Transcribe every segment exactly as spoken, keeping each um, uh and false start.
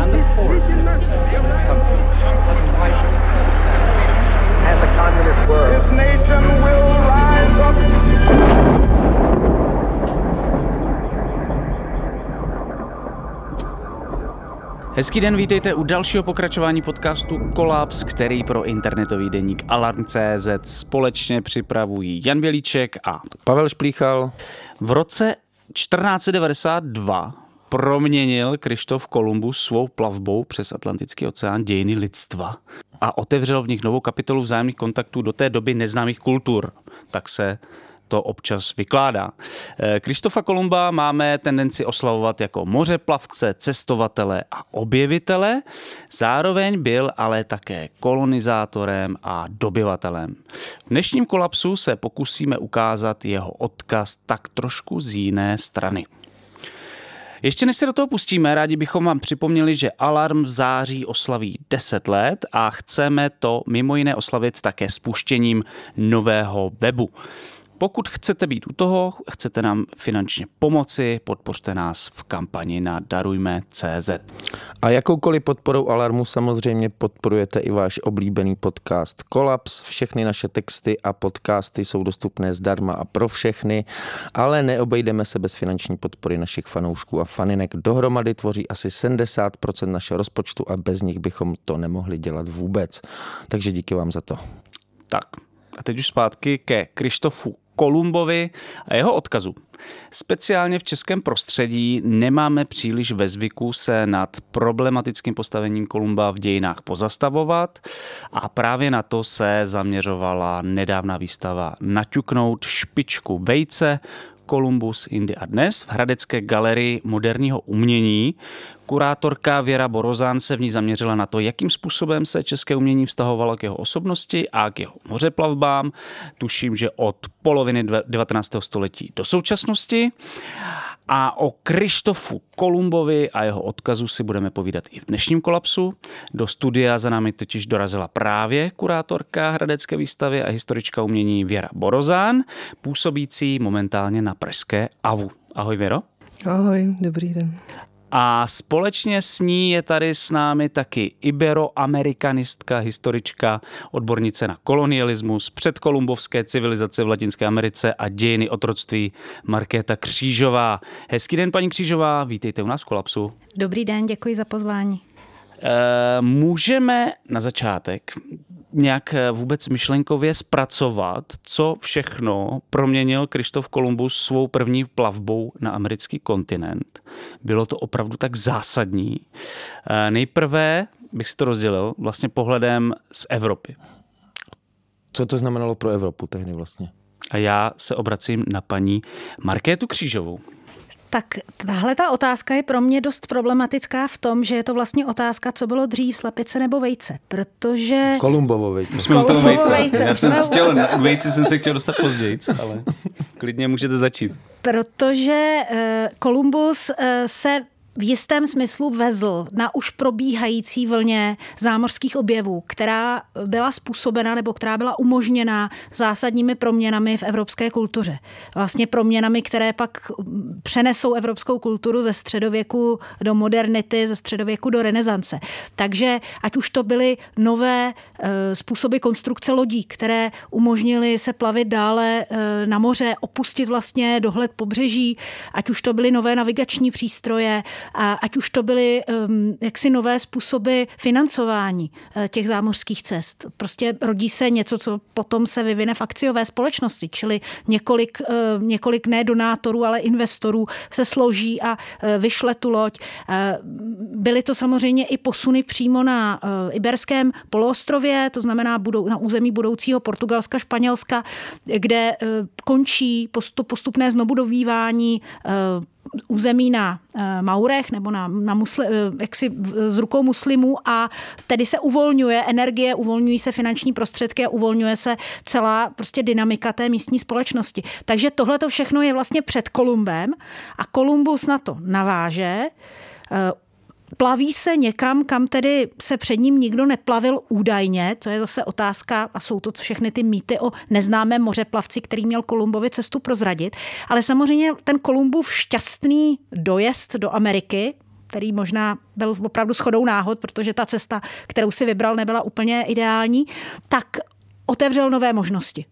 and the poorest ten percent of this country has widened. And the communist world, this nation will rise up. Hezký den, vítejte u dalšího pokračování podcastu Kolaps, který pro internetový deník Alarm tečka cé zet společně připravují Jan Bělíček a Pavel Šplíchal. V roce čtrnáct devadesát dva proměnil Krištof Kolumbus svou plavbou přes Atlantický oceán dějiny lidstva a otevřel v nich novou kapitolu vzájemných kontaktů do té doby neznámých kultur. Tak se to občas vykládá. Krištofa Kolumba máme tendenci oslavovat jako mořeplavce, cestovatele a objevitele. Zároveň byl ale také kolonizátorem a dobyvatelem. V dnešním kolapsu se pokusíme ukázat jeho odkaz tak trošku z jiné strany. Ještě než se do toho pustíme, rádi bychom vám připomněli, že Alarm v září oslaví deset let a chceme to mimo jiné oslavit také spuštěním nového webu. Pokud chcete být u toho, chcete nám finančně pomoci, podpořte nás v kampani na darujme tečka cé zet. A jakoukoliv podporou Alarmu samozřejmě podporujete i váš oblíbený podcast Kolaps. Všechny naše texty a podcasty jsou dostupné zdarma a pro všechny, ale neobejdeme se bez finanční podpory našich fanoušků a faninek. Dohromady tvoří asi sedmdesát procent našeho rozpočtu a bez nich bychom to nemohli dělat vůbec. Takže díky vám za to. Tak. A teď už zpátky ke Krištofu Kolumbovi a jeho odkazu. Speciálně v českém prostředí nemáme příliš ve zvyku se nad problematickým postavením Kolumba v dějinách pozastavovat a právě na to se zaměřovala nedávná výstava Naťuknout špičku vejce: Kolumbus jindy a dnes v Hradecké galerii moderního umění. Kurátorka Věra Borozán se v ní zaměřila na to, jakým způsobem se české umění vztahovalo k jeho osobnosti a k jeho mořeplavbám. Tuším, že od poloviny devatenáctého století do současnosti. A o Krištofu Kolumbovi a jeho odkazu si budeme povídat i v dnešním kolapsu. Do studia za námi totiž dorazila právě kurátorka Hradecké výstavy a historička umění Věra Borozán, působící momentálně na pražské á vé u. Ahoj, Věro. Ahoj, dobrý den. A společně s ní je tady s námi taky iberoamerikanistka, historička, odbornice na kolonialismus, předkolumbovské civilizace v Latinské Americe a dějiny otroctví Markéta Křížová. Hezký den, paní Křížová, vítejte u nás v Kolapsu. Dobrý den, děkuji za pozvání. E, můžeme na začátek nějak vůbec myšlenkově zpracovat, co všechno proměnil Krištof Kolumbus svou první plavbou na americký kontinent. Bylo to opravdu tak zásadní. Nejprve bych si to rozdělil vlastně pohledem z Evropy. Co to znamenalo pro Evropu tehdy vlastně? A já se obracím na paní Markétu Křížovou. Tak tahle ta otázka je pro mě dost problematická v tom, že je to vlastně otázka, co bylo dřív, slepice nebo vejce, protože... Kolumbovo vejce. Jsme u toho vejce. vejce. Já jsem se chtěl, na vejci jsem se chtěl dostat později, ale klidně můžete začít. Protože uh, Kolumbus uh, se... v jistém smyslu vezl na už probíhající vlně zámořských objevů, která byla způsobena nebo která byla umožněna zásadními proměnami v evropské kultuře. Vlastně proměnami, které pak přenesou evropskou kulturu ze středověku do modernity, ze středověku do renesance. Takže ať už to byly nové způsoby konstrukce lodí, které umožnily se plavit dále na moře, opustit vlastně dohled pobřeží, ať už to byly nové navigační přístroje, a ať už to byly um, jaksi nové způsoby financování uh, těch zámořských cest. Prostě rodí se něco, co potom se vyvine v akciové společnosti, čili několik, uh, několik ne donátorů, ale investorů se složí a uh, vyšle tu loď. Uh, byly to samozřejmě i posuny přímo na uh, Iberském poloostrově, to znamená budou, na území budoucího Portugalska, Španělska, kde uh, končí postup, postupné znobudovívání uh, území na Maurech nebo na, na musli, jaksi s rukou muslimů, a tedy se uvolňuje energie, uvolňují se finanční prostředky a uvolňuje se celá prostě dynamika té místní společnosti. Takže tohle to všechno je vlastně před Kolumbem a Kolumbus na to naváže, plaví se někam, kam tedy se před ním nikdo neplavil údajně, to je zase otázka a jsou to všechny ty mýty o neznámém mořeplavci, který měl Kolumbovi cestu prozradit, ale samozřejmě ten Kolumbův šťastný dojezd do Ameriky, který možná byl opravdu shodou náhod, protože ta cesta, kterou si vybral, nebyla úplně ideální, tak otevřel nové možnosti.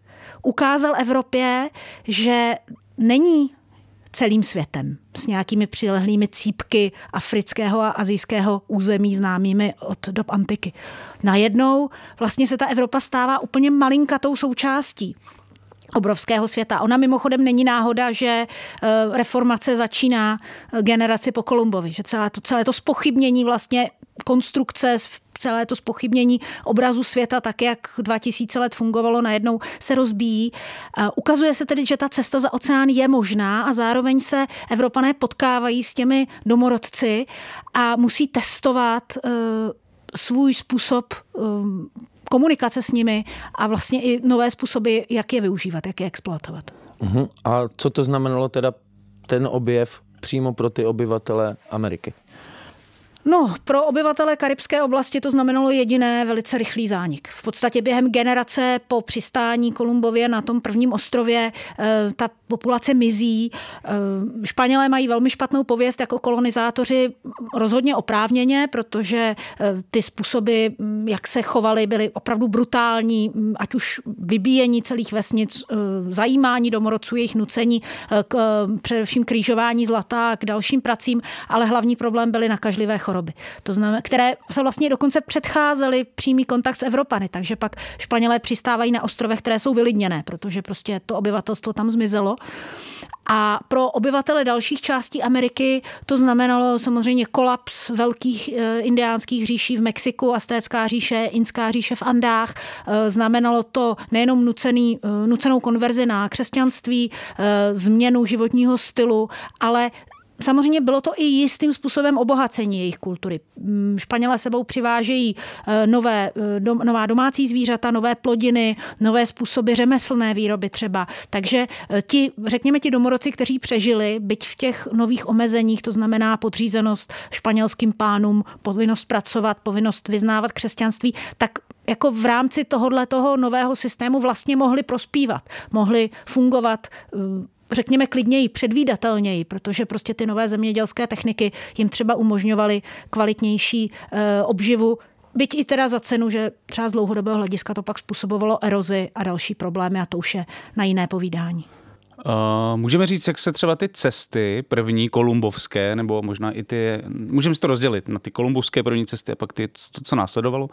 Ukázal Evropě, že není celým světem, s nějakými přilehlými cípky afrického a asijského území známými od dob antiky. Najednou vlastně se ta Evropa stává úplně malinkatou součástí obrovského světa. Ona mimochodem není náhoda, že reformace začíná generaci po Kolumbovi, že celé to, celé to zpochybnění vlastně konstrukce, celé to zpochybnění obrazu světa, tak jak dva tisíce let fungovalo, najednou se rozbíjí. Ukazuje se tedy, že ta cesta za oceán je možná a zároveň se Evropané potkávají s těmi domorodci a musí testovat uh, svůj způsob uh, komunikace s nimi a vlastně i nové způsoby, jak je využívat, jak je exploatovat. Uhum. A co to znamenalo teda ten objev přímo pro ty obyvatele Ameriky? No, pro obyvatele karibské oblasti to znamenalo jediné, velice rychlý zánik. V podstatě během generace po přistání Kolumbově na tom prvním ostrově ta populace mizí. Španělé mají velmi špatnou pověst jako kolonizátoři, rozhodně oprávněně, protože ty způsoby, jak se chovali, byly opravdu brutální, ať už vybíjení celých vesnic, zajímání domorodců, jejich nucení k především křížování zlata, k dalším pracím, ale hlavní problém byly nakažlivé choroby. Choroby, to znamená, které se vlastně dokonce předcházely přímý kontakt s Evropany, takže pak Španělé přistávají na ostrovech, které jsou vylidněné, protože prostě to obyvatelstvo tam zmizelo. A pro obyvatele dalších částí Ameriky to znamenalo samozřejmě kolaps velkých indiánských říší v Mexiku, Aztécká říše, Inská říše v Andách. Znamenalo to nejenom nucený, nucenou konverzi na křesťanství, změnu životního stylu, ale samozřejmě bylo to i jistým způsobem obohacení jejich kultury. Španělé sebou přivážejí nové, dom, nová domácí zvířata, nové plodiny, nové způsoby řemeslné výroby třeba. Takže ti, řekněme ti domorodci, kteří přežili, byť v těch nových omezeních, to znamená podřízenost španělským pánům, povinnost pracovat, povinnost vyznávat křesťanství, tak jako v rámci tohohle toho nového systému vlastně mohli prospívat, mohli fungovat, řekněme klidněji, předvídatelněji, protože prostě ty nové zemědělské techniky jim třeba umožňovaly kvalitnější e, obživu, byť i teda za cenu, že třeba z dlouhodobého hlediska to pak způsobovalo erozi a další problémy, a to už je na jiné povídání. Uh, můžeme říct, jak se třeba ty cesty první kolumbovské, nebo možná i ty, můžeme si to rozdělit na ty kolumbovské první cesty a pak ty, to, co následovalo,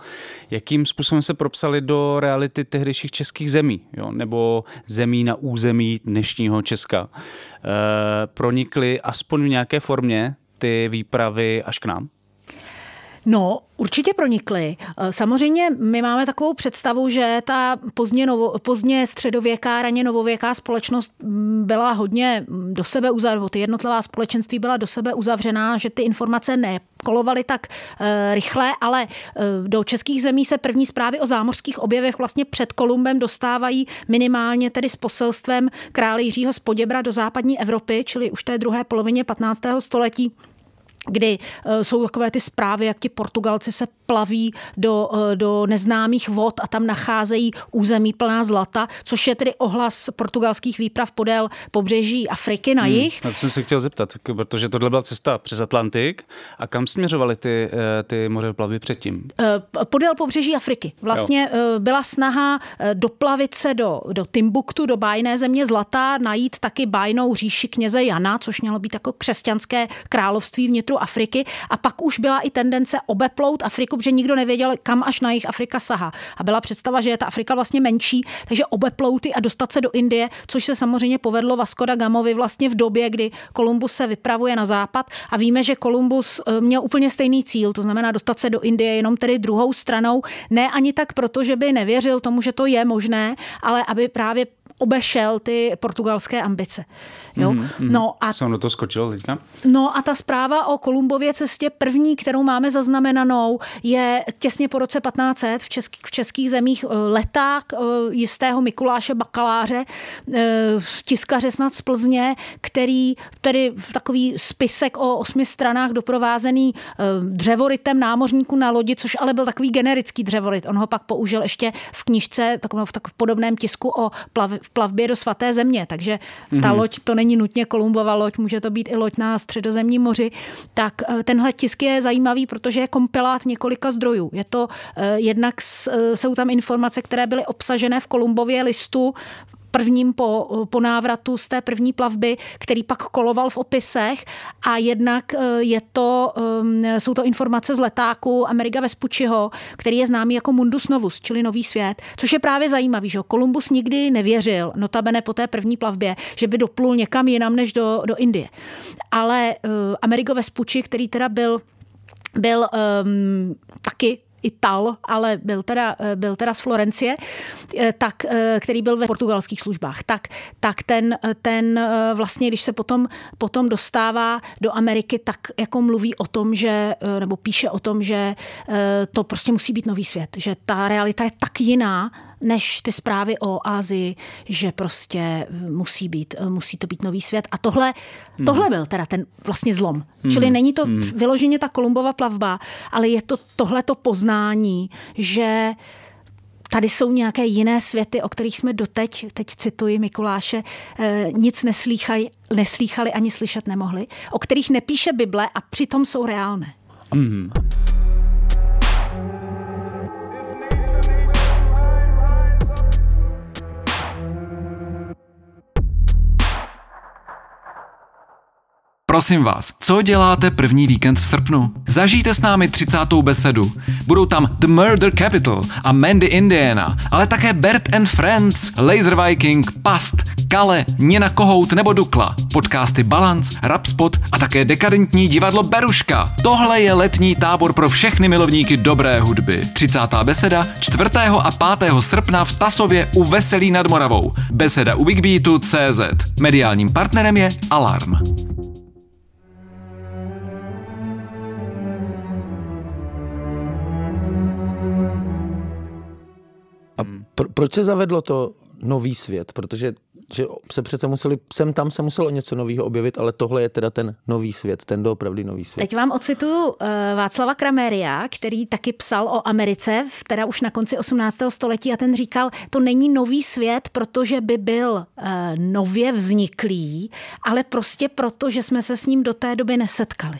jakým způsobem se propsaly do reality tehdejších českých zemí, jo? Nebo zemí na území dnešního Česka. Uh, pronikly aspoň v nějaké formě ty výpravy až k nám? No, určitě pronikly. Samozřejmě my máme takovou představu, že ta pozdně, novo, pozdně středověká, raně novověká společnost byla hodně do sebe uzavřená, ty jednotlivá společenství byla do sebe uzavřená, že ty informace nekolovaly tak e, rychle, ale e, do českých zemí se první zprávy o zámořských objevech vlastně před Kolumbem dostávají minimálně tedy s poselstvem krále Jiřího z Poděbrad do západní Evropy, čili už té druhé polovině patnáctého století, kdy jsou takové ty zprávy, jak ti Portugalci se plaví do, do neznámých vod a tam nacházejí území plná zlata, což je tedy ohlas portugalských výprav podél pobřeží Afriky na jih. Hmm, já jsem se chtěl zeptat, protože tohle byla cesta přes Atlantik a kam směřovaly ty, ty mořeplavby předtím? Podél pobřeží Afriky. Vlastně jo. Byla snaha doplavit se do, do Timbuktu, do bájné země zlata, najít taky bájnou říši kněze Jana, což mělo být jako křesťanské království vnitru Afriky, a pak už byla i tendence obeplout Afriku, protože nikdo nevěděl, kam až na jich Afrika sahá. A byla představa, že je ta Afrika vlastně menší, takže obeplouty a dostat se do Indie, což se samozřejmě povedlo Vasco da Gamovi vlastně v době, kdy Kolumbus se vypravuje na západ, a víme, že Kolumbus měl úplně stejný cíl, to znamená dostat se do Indie jenom tedy druhou stranou, ne ani tak proto, že by nevěřil tomu, že to je možné, ale aby právě obešel ty portugalské ambice. Jo? Mm, mm, no a jsem do toho skočil teďka. No a ta zpráva o Kolumbově cestě první, kterou máme zaznamenanou, je těsně po roce patnáct set v, český, v českých zemích leták jistého Mikuláše Bakaláře, tiskaře snad z Plzně, který tedy takový spisek o osmi stranách doprovázený dřevorytem námořníku na lodi, což ale byl takový generický dřevoryt. On ho pak použil ještě v knižce, takovou, v takovém podobném tisku o plav, plavbě do Svaté země, takže mm-hmm. ta loď to není nutně Kolumbova loď, může to být i loď na Středozemním moři, tak tenhle tisk je zajímavý, protože je kompilát několika zdrojů. Je to jednak jsou tam informace, které byly obsažené v Kolumbově listu prvním po, po návratu z té první plavby, který pak koloval v opisech, a jednak je to, jsou to informace z letáku Ameriga Vespucciho, který je známý jako Mundus Novus, čili Nový svět, což je právě zajímavý, že Kolumbus nikdy nevěřil, notabene po té první plavbě, že by doplul někam jinam než do, do Indie. Ale Amerigo Vespucci, který teda byl, byl um, taky Ital, ale byl teda, byl teda z Florencie, tak, který byl ve portugalských službách. Tak, tak ten, ten vlastně, když se potom, potom dostává do Ameriky, tak jako mluví o tom, že, nebo píše o tom, že to prostě musí být nový svět, že ta realita je tak jiná, než ty zprávy o Asii, že prostě musí být, musí to být nový svět. A tohle, hmm. tohle byl teda ten vlastně zlom. Hmm. Čili není to hmm. vyloženě ta Kolumbova plavba, ale je to tohleto poznání, že tady jsou nějaké jiné světy, o kterých jsme doteď, teď cituji Mikuláše, nic neslýchali, neslýchali ani slyšet nemohli, o kterých nepíše Bible a přitom jsou reálné. Hmm. Prosím vás, co děláte první víkend v srpnu? Zažijte s námi třicátou besedu. Budou tam The Murder Capital a Mandy Indiana, ale také Bert and Friends, Laser Viking, Past, Kale, Nina Kohout nebo Dukla, podcasty Balance, Rapspot a také dekadentní divadlo Beruška. Tohle je letní tábor pro všechny milovníky dobré hudby. třicátá beseda čtvrtého a pátého srpna v Tasově u Veselí nad Moravou. Beseda u Big Beatu tečka cé zet. Mediálním partnerem je Alarm. Proč se zavedlo to nový svět? Protože že se přece museli, sem tam se muselo něco nového objevit, ale tohle je teda ten nový svět, ten doopravdy nový svět. Teď vám ocituju Václava Krameria, který taky psal o Americe, teda už na konci osmnáctého století, a ten říkal, to není nový svět, protože by byl nově vzniklý, ale prostě proto, že jsme se s ním do té doby nesetkali.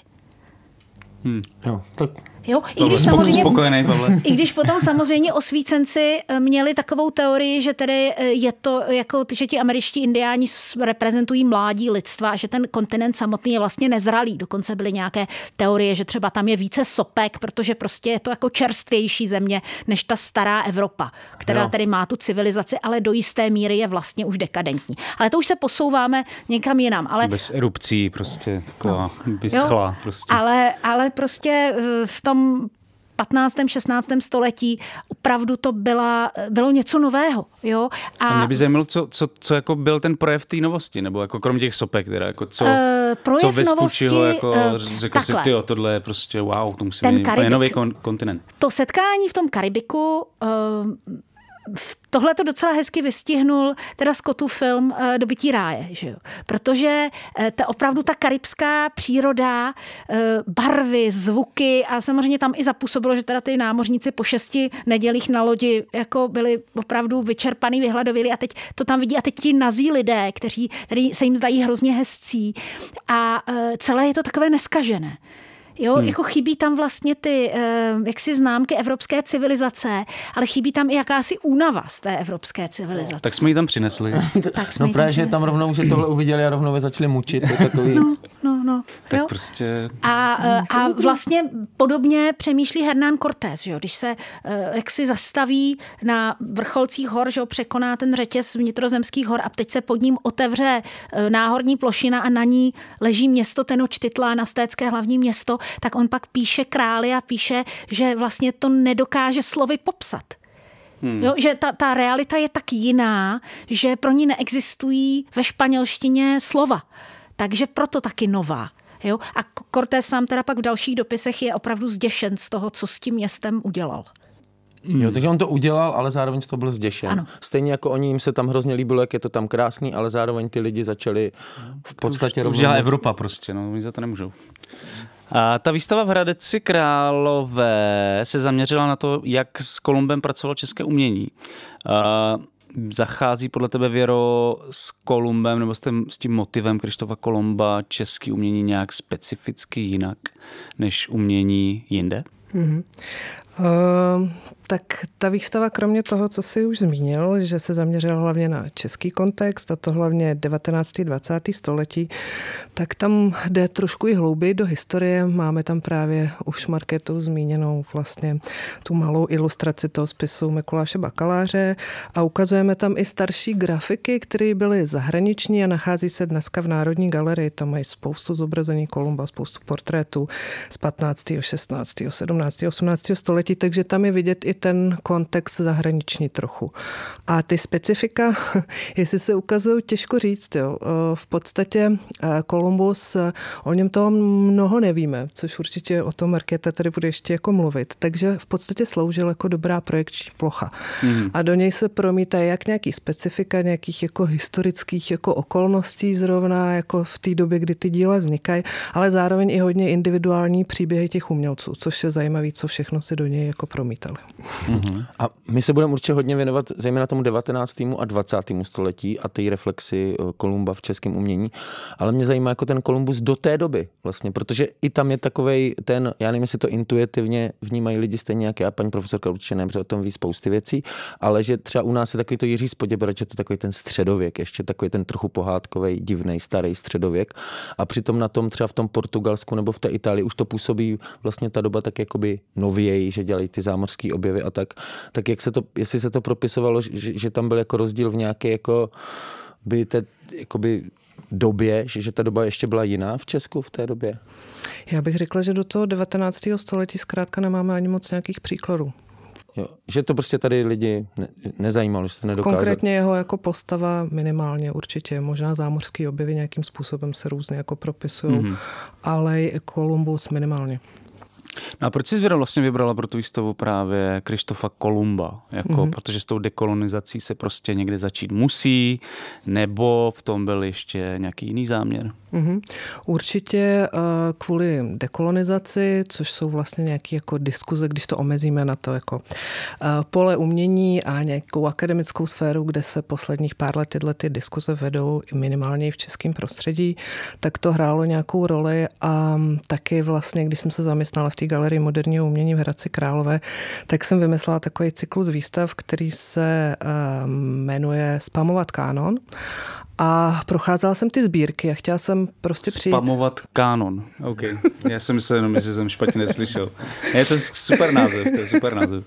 Hmm. No, tak... Jo? I, když samozřejmě, spokojený, I když potom samozřejmě osvícenci měli takovou teorii, že tedy je to jako, že ti američtí indiáni reprezentují mládí lidstva a že ten kontinent samotný je vlastně nezralý. Dokonce byly nějaké teorie, že třeba tam je více sopek, protože prostě je to jako čerstvější země než ta stará Evropa, která jo. tedy má tu civilizaci, ale do jisté míry je vlastně už dekadentní. Ale to už se posouváme někam jinam. Ale... Bez erupcí prostě taková no. vyschla. Prostě. Ale, ale prostě v tom v patnáctém šestnáctém století opravdu to byla, bylo něco nového, jo. A, a mě by zajímalo, co, co, co jako byl ten projev té novosti, nebo jako krom těch sopek teda, jako co, uh, co Vespucciho, jako řekl uh, si, tyjo, tohle je prostě wow, to musí být úplně nový kon- kontinent. To setkání v tom Karibiku, uh, tohle to docela hezky vystihnul teda Scottův film Dobytí ráje, že jo? Protože ta opravdu ta karibská příroda, barvy, zvuky a samozřejmě tam i zapůsobilo, že teda ty námořníci po šesti nedělích na lodi jako byli opravdu vyčerpaný, vyhladověli a teď to tam vidí a teď ti nazí lidé, kteří tady se jim zdají hrozně hezcí a celé je to takové neskažené. Jo, hmm. jako chybí tam vlastně ty jaksi známky evropské civilizace, ale chybí tam i jakási únava z té evropské civilizace. No, tak jsme ji tam přinesli. tak jsme no právě, že tam rovnou, že tohle uviděli a rovnou je začali mučit. Takový... No, no, no. Tak jo? Prostě... A, a vlastně podobně přemýšlí Hernán Cortés, jo, když se jaksi zastaví na vrcholcích hor, že ho překoná ten řetěz vnitrozemských hor a teď se pod ním otevře náhorní plošina a na ní leží město Tenochtitlán, aztécké hlavní město, tak on pak píše králi a píše, že vlastně to nedokáže slovy popsat. Hmm. Jo, že ta, ta realita je tak jiná, že pro ní neexistují ve španělštině slova. Takže proto taky nová. Jo? A Cortés sám teda pak v dalších dopisech je opravdu zděšen z toho, co s tím městem udělal. Hmm. Jo, takže on to udělal, ale zároveň to byl zděšen. Ano. Stejně jako oni, jim se tam hrozně líbilo, jak je to tam krásný, ale zároveň ty lidi začali v podstatě... To už, to už dělá Evropa prostě, no, oni za to nemůžou. A ta výstava v Hradeci Králové se zaměřila na to, jak s Kolumbem pracovalo české umění. A zachází podle tebe, Věro, s Kolumbem nebo s tím, s tím motivem Krištofa Kolumba české umění nějak specificky jinak než umění jinde? Mm-hmm. Uh, tak ta výstava, kromě toho, co jsi už zmínil, že se zaměřila hlavně na český kontext, a to hlavně devatenácté dvacáté století, tak tam jde trošku i hlouběji do historie. Máme tam právě už Markétou zmíněnou vlastně tu malou ilustraci toho spisu Mikuláše Bakaláře a ukazujeme tam i starší grafiky, které byly zahraniční a nachází se dneska v Národní galerii. Tam mají spoustu zobrazení Kolumba, spoustu portrétů z patnáctého, šestnáctého, sedmnáctého, osmnáctého století, takže tam je vidět i ten kontext zahraniční trochu. A ty specifika, jestli se ukazují, těžko říct. Jo. V podstatě Kolumbus, o něm toho mnoho nevíme, což určitě o tom Markéta tady bude ještě jako mluvit. Takže v podstatě sloužil jako dobrá projekční plocha. Mm. A do něj se promítají jak nějaký specifika, nějakých jako historických jako okolností zrovna jako v té době, kdy ty díla vznikají, ale zároveň i hodně individuální příběhy těch umělců, což je zajímavý, co všechno se do něj jako promítali. Mm-hmm. A my se budeme určitě hodně věnovat zejména tomu devatenáctému a dvacátému století a té reflexi Kolumba v českém umění, ale mě zajímá jako ten Kolumbus do té doby vlastně, protože i tam je takovej ten, já nevím, jestli to intuitivně vnímají lidi stejně jak já, paní profesorka určitě ne, protože o tom ví spousty věcí, ale že třeba u nás je takový to Jiří z Poděbrad, že to je takový ten středověk, ještě takový ten trochu pohádkovej, divnej, starý středověk, a přitom na tom třeba v tom Portugalsku nebo v té Itálii už to působí vlastně ta doba tak jakoby nověji, že dělají ty zámořské objevy a tak. Tak jak se to, jestli se to propisovalo, že, že tam byl jako rozdíl v nějaké jako by te, jakoby době, že, že ta doba ještě byla jiná v Česku v té době? Já bych řekla, že do toho devatenáctého století zkrátka nemáme ani moc nějakých příkladů. Jo, že to prostě tady lidi ne, nezajímalo, že se nedokázali. Konkrétně jeho jako postava minimálně určitě. Možná zámořský objevy nějakým způsobem se různě jako propisují, mm-hmm. ale i Kolumbus minimálně. No a proč jsi Věra vlastně vybrala pro tu výstavu právě Krištofa Kolumba? Jako, mm-hmm. Protože s tou dekolonizací se prostě někde začít musí, nebo v tom byl ještě nějaký jiný záměr? Mm-hmm. Určitě kvůli dekolonizaci, což jsou vlastně nějaké jako diskuze, když to omezíme na to jako pole umění a nějakou akademickou sféru, kde se posledních pár let tyhle ty diskuze vedou minimálně i v českém prostředí, tak to hrálo nějakou roli. A taky vlastně, když jsem se zaměstnala v té galerii moderního umění v Hradci Králové, tak jsem vymyslela takový cyklus výstav, který se jmenuje Spamovat kánon. A procházela jsem ty sbírky a chtěla jsem prostě přijít... Spamovat kánon. OK. Já jsem se jenom, jestli jsem špatně neslyšel. Je to super název, to je super název.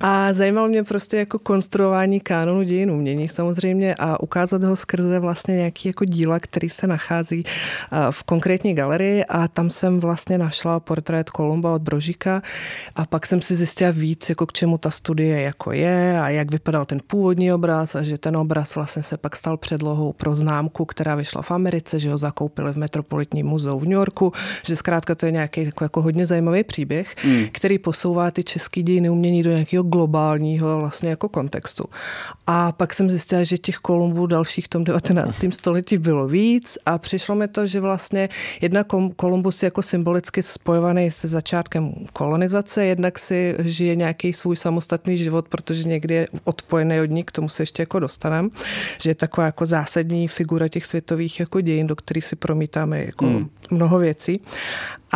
A zajímalo mě prostě jako konstruování kánonu dějin umění samozřejmě a ukázat ho skrze vlastně nějaký jako díla, který se nachází v konkrétní galerii, a tam jsem vlastně našla portrét Kolumba od Brožíka a pak jsem si zjistila víc, jako k čemu ta studie jako je a jak vypadal ten původní obraz a že ten obraz vlastně se pak stal předlohou pro známku, která vyšla v Americe, že ho zakoupili v Metropolitním muzeu v New Yorku, že zkrátka to je nějaký jako, jako hodně zajímavý příběh, mm. který posouvá ty český dějiny umění do nějakého globálního vlastně jako kontextu. A pak jsem zjistila, že těch Kolumbů dalších v tom devatenáctém století bylo víc a přišlo mi to, že vlastně jednak Kolumbus je jako symbolicky spojovaný se začátkem kolonizace, jednak si žije nějaký svůj samostatný život, protože někdy je odpojený od ní, k tomu se ještě jako dostaneme, že je taková jako zásadní figura těch světových jako dějin, do kterých si promítáme jako hmm. mnoho věcí.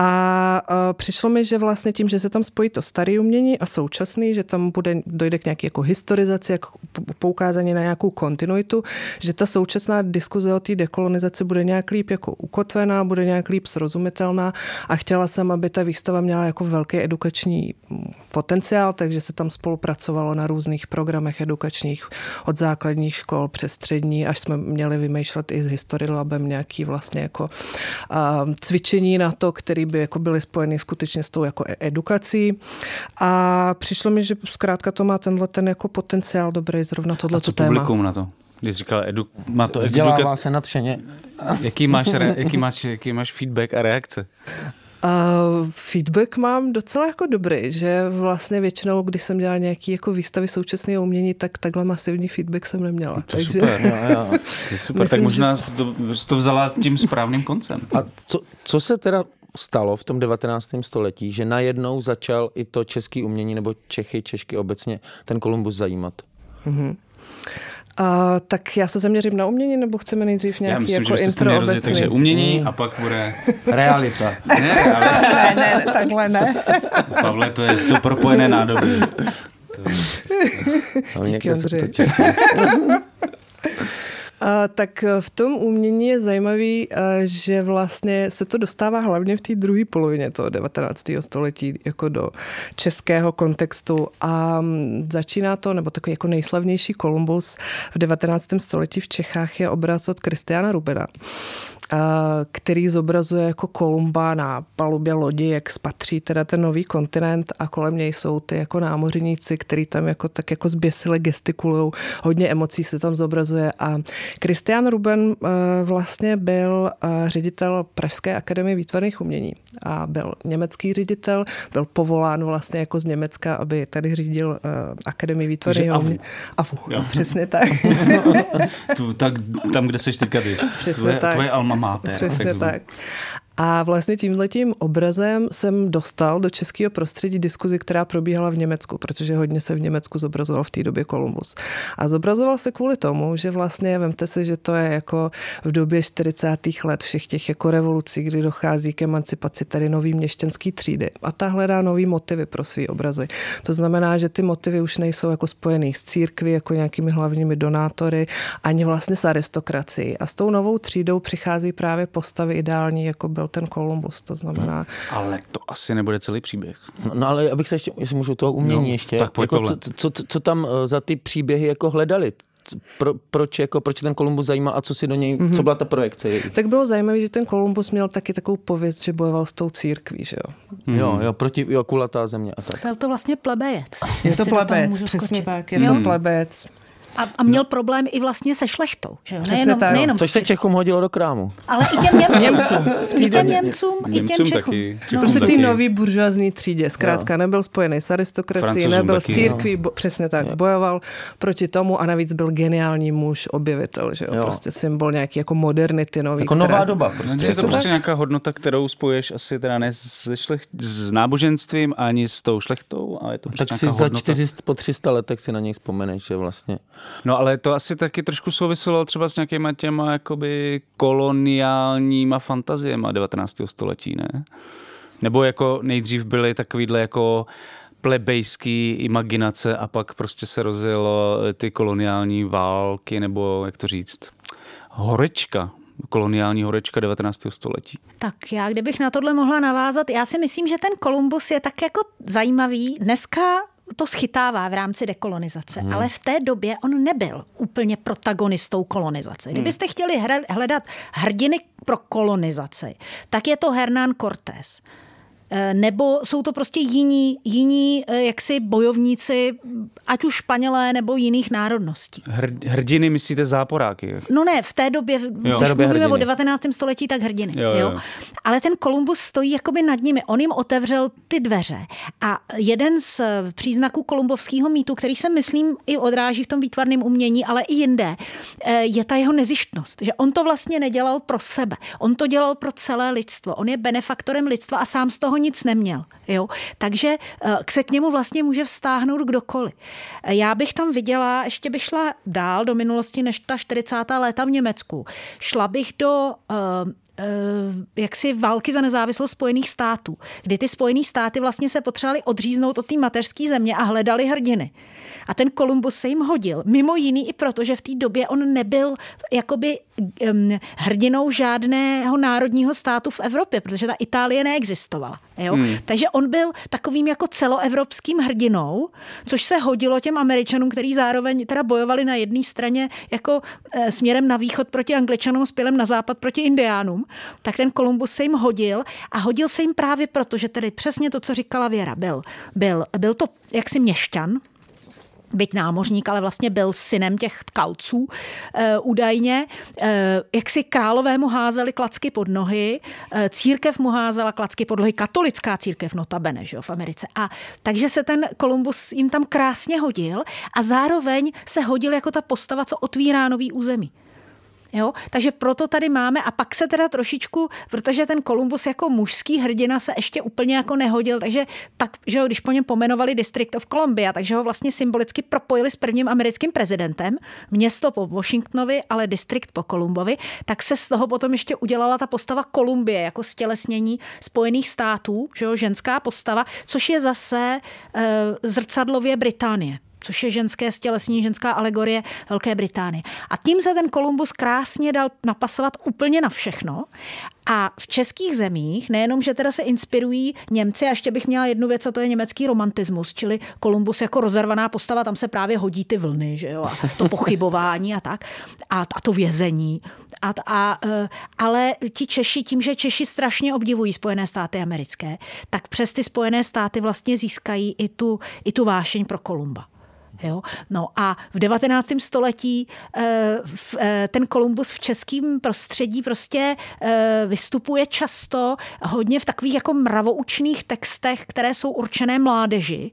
A uh, přišlo mi, že vlastně tím, že se tam spojí to staré umění a současný, že tam bude, dojde k nějaké jako historizaci, jako poukázání na nějakou kontinuitu, že ta současná diskuze o té dekolonizaci bude nějak líp jako ukotvená, bude nějak líp srozumitelná, a chtěla jsem, aby ta výstava měla jako velký edukační potenciál, takže se tam spolupracovalo na různých programech edukačních od základních škol přes střední, až jsme měli vymýšlet i s History Labem nějaký vlastně jako cvičení na to, které by jako byly spojené skutečně s tou jako edukací. A přišlo mi, že zkrátka to má tenhle ten jako potenciál dobrý, zrovna tohle téma. Publikum na to? Když říkal, edu, má to vzdělává eduka... se nadšeně. Jaký máš, re, jaký, máš, jaký máš feedback a reakce? Uh, feedback mám docela jako dobrý, že vlastně většinou, když jsem dělala nějaké jako výstavy současného umění, tak takhle masivní feedback jsem neměla. To takže... super, jo, jo. To je super. Myslím, tak možná že... jsi to vzala tím správným koncem. A co, co se teda stalo v tom devatenáctém století, že najednou začal i to české umění nebo Čechy, Češky obecně ten Kolumbus zajímat? Mhm. A, tak já se zaměřím na umění, nebo chceme nejdřív nějaký myslím, jako intro obecný? Takže umění a pak bude realita. Ne, ale... ne, ne, takhle ne. Pavle, to je super propojené nádobí. To... Díky, Ondřej. A, tak v tom umění je zajímavý, že vlastně se to dostává hlavně v té druhé polovině toho devatenáctého století jako do českého kontextu a začíná to, nebo takový jako nejslavnější Kolumbus v devatenáctém století v Čechách je obraz od Christiana Rubena, který zobrazuje jako Kolumba na palubě lodi, jak spatří teda ten nový kontinent a kolem něj jsou ty jako námořníci, který tam jako tak jako zběsile gestikulujou, hodně emocí se tam zobrazuje a Christian Ruben vlastně byl ředitel Pražské akademie výtvarných umění a byl německý ředitel, byl povolán vlastně jako z Německa, aby tady řídil akademii výtvarných umění. A V U. Přesně tak. tu, tak. Tam, kde seš teďka ty. Přesně tak. Tvoje alma mater. Přesně tak. A vlastně tímhletím obrazem jsem dostal do českého prostředí diskuzi, která probíhala v Německu, protože hodně se v Německu zobrazoval v té době Kolumbus. A zobrazoval se kvůli tomu, že vlastně, vemte si, že to je jako v době čtyřicátých let všech těch jako revolucí, kdy dochází k emancipaci tady nový měšťanský třídy. A ta hledá nový motivy pro svý obrazy. To znamená, že ty motivy už nejsou jako spojený s církví, jako nějakými hlavními donátory, ani vlastně s aristokracií. A s tou novou třídou přichází právě postavy ideální, jako byl ten Kolumbus, to znamená... No, ale to asi nebude celý příběh. No, no ale abych se ještě, jestli můžu toho umění no, ještě, tak jako co, co, co tam za ty příběhy jako hledali? Pro, proč, jako, proč ten Kolumbus zajímal a co si do něj, mm-hmm. co byla ta projekce? Tak bylo zajímavé, že ten Kolumbus měl taky takovou pověst, že bojoval s tou církví, že jo? Mm. Jo, jo, proti, jo, kulatá země a tak. Byl to vlastně plebejec. Je to plebejec, přesně tak, je to plebejec. A, a měl no. problém i vlastně se šlechtou. Že? Nejenom, tak, nejenom tož se Čechům hodilo do krámu. Ale i těm Němcům. I těm Němcům, i těm Čechům. Taky, Čechům no. Prostě ty nový buržoazní třídě. Zkrátka no. nebyl spojený s aristokracií, nebyl taky, s církví, no. bo, přesně tak. No. Bojoval proti tomu a navíc byl geniální muž, objevitel. Že jo? Jo. Prostě symbol nějaký jako modernity nový. Jako která... nová doba. Prostě. Je to prostě tak? Nějaká hodnota, kterou spojuješ asi teda ne se šlech... s náboženstvím ani s tou šlechtou. Ale je to tak si za čtyři sta po tři sta letech si na něj vzpomeneš, že vlastně. No ale to asi taky trošku souviselo třeba s nějakýma těma jakoby koloniálníma fantaziema devatenáctého století, ne? Nebo jako nejdřív byly takovýhle jako plebejský imaginace a pak prostě se rozjelo ty koloniální války, nebo jak to říct, horečka. Koloniální horečka devatenáctého století. Tak já, kdybych na tohle mohla navázat, já si myslím, že ten Kolumbus je tak jako zajímavý. Dneska to schytává v rámci dekolonizace, hmm. ale v té době on nebyl úplně protagonistou kolonizace. Kdybyste chtěli hledat hrdiny pro kolonizaci, tak je to Hernán Cortés. Nebo jsou to prostě jiní, jiní jaksi bojovníci, ať už Španělé nebo jiných národností. Hrdiny myslíte záporáky? No ne, v té době, jo. když v té době mluvíme hrdiny. O devatenáctém století, tak hrdiny. Jo, jo. Jo. Ale ten Kolumbus stojí jakoby nad nimi. On jim otevřel ty dveře. A jeden z příznaků kolumbovského mýtu, který se myslím i odráží v tom výtvarném umění, ale i jinde, je ta jeho nezištnost. Že on to vlastně nedělal pro sebe. On to dělal pro celé lidstvo. On je benefaktorem lidstva a sám z toho nic neměl. Jo? Takže se k němu vlastně může vztáhnout kdokoliv. Já bych tam viděla, ještě bych šla dál do minulosti než ta čtyřicátá léta v Německu. Šla bych do uh, uh, jaksi války za nezávislost Spojených států, kdy ty Spojené státy vlastně se potřebovaly odříznout od té mateřské země a hledali hrdiny. A ten Kolumbus se jim hodil. Mimo jiný i proto, že v té době on nebyl jakoby hrdinou žádného národního státu v Evropě, protože ta Itálie neexistovala. Jo? Hmm. Takže on byl takovým jako celoevropským hrdinou, což se hodilo těm Američanům, který zároveň teda bojovali na jedné straně jako e, směrem na východ proti Angličanům, směrem na západ proti Indiánům. Tak ten Kolumbus se jim hodil a hodil se jim právě proto, že tedy přesně to, co říkala Věra, byl, byl, byl to jaksi měšťan, byť námořník, ale vlastně byl synem těch tkalců e, údajně. E, jak si králové mu házeli klacky pod nohy, e, církev mu házela klacky pod nohy, katolická církev notabene, že jo, v Americe. A takže se ten Kolumbus jim tam krásně hodil a zároveň se hodil jako ta postava, co otvírá nový území. Jo? Takže proto tady máme a pak se teda trošičku, protože ten Kolumbus jako mužský hrdina se ještě úplně jako nehodil, takže pak, že jo, když po něm pomenovali District of Columbia, takže ho vlastně symbolicky propojili s prvním americkým prezidentem, město po Washingtonovi, ale distrikt po Kolumbovi, tak se z toho potom ještě udělala ta postava Kolumbie jako stělesnění Spojených států, že jo, ženská postava, což je zase e, zrcadlově Británie, což je ženské stělesnění, ženská alegorie Velké Británie. A tím se ten Kolumbus krásně dal napasovat úplně na všechno. A v českých zemích, nejenom, že teda se inspirují Němci, a ještě bych měla jednu věc, a to je německý romantismus, čili Kolumbus jako rozervaná postava, tam se právě hodí ty vlny, že jo, a to pochybování a tak, a, a to vězení. A, a, ale ti Češi, tím, že Češi strašně obdivují Spojené státy americké, tak přes ty Spojené státy vlastně získají i tu, i tu vášeň pro Kolumba. Jo? No a v devatenáctém století e, v, e, ten Kolumbus v českém prostředí prostě e, vystupuje často hodně v takových jako mravoučných textech, které jsou určené mládeži,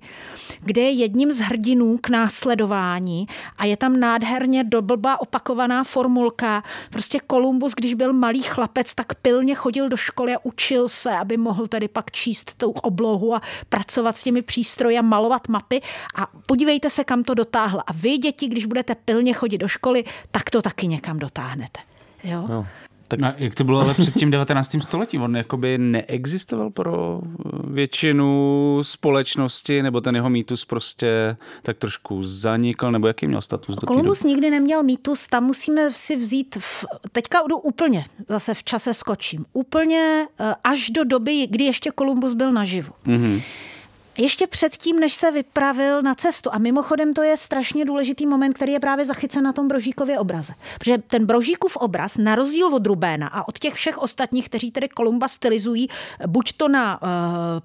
kde je jedním z hrdinů k následování a je tam nádherně doblba opakovaná formulka. Prostě Kolumbus, když byl malý chlapec, tak pilně chodil do školy a učil se, aby mohl tedy pak číst tou oblohu a pracovat s těmi přístroji a malovat mapy. A podívejte se, kam to dotáhla. A vy, děti, když budete pilně chodit do školy, tak to taky někam dotáhnete. Jo? No, tak... no, jak to bylo ale před tím devatenáctým stoletím? On jakoby neexistoval pro většinu společnosti, nebo ten jeho mýtus prostě tak trošku zanikl, nebo jaký měl status? Kolumbus nikdy neměl mýtus, tam musíme si vzít, v... teďka jdu úplně, zase v čase skočím, úplně až do doby, kdy ještě Kolumbus byl naživu. Mhm. Ještě předtím, než se vypravil na cestu. A mimochodem to je strašně důležitý moment, který je právě zachycen na tom Brožíkově obraze. Protože ten Brožíkův obraz, na rozdíl od Rubéna a od těch všech ostatních, kteří tedy Kolumba stylizují, buď to na uh,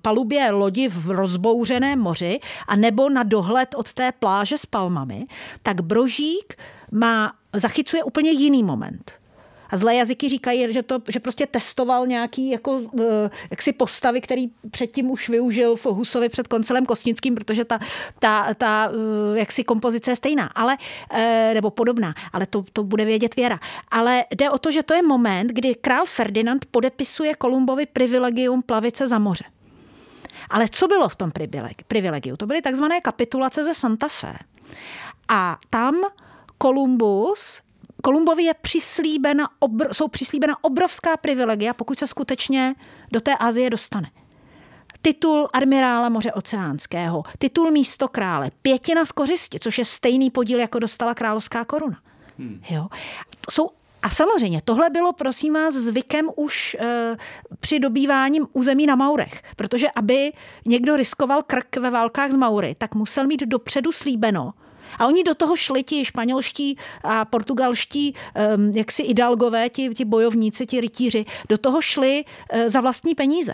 palubě lodi v rozbouřeném moři, anebo na dohled od té pláže s palmami, tak Brožík má, zachycuje úplně jiný moment. A zlé jazyky říkají, že, to, že prostě testoval nějaký jako, jaksi postavy, který předtím už využil v Husovi před koncilem Kostnickým, protože ta, ta, ta jaksi kompozice je stejná, ale, nebo podobná, ale to, to bude vědět Věra. Ale jde o to, že to je moment, kdy král Ferdinand podepisuje Kolumbovi privilegium plavice za moře. Ale co bylo v tom privilegiu? To byly takzvané kapitulace ze Santa Fe. A tam Kolumbus... Kolumbovi je přislíbena, obr, jsou přislíbena obrovská privilegia, pokud se skutečně do té Asie dostane. Titul admirála moře oceánského, titul místo krále, pětina z kořisti, což je stejný podíl, jako dostala královská koruna. Hmm. Jo? Jsou, a samozřejmě, tohle bylo, prosím vás, zvykem už e, při dobývání území na Maurech, protože aby někdo riskoval krk ve válkách z Maury, tak musel mít dopředu slíbeno. A oni do toho šli ti španělští a portugalští, jaksi idalgové, ti, ti bojovníci, ti rytíři, do toho šli za vlastní peníze.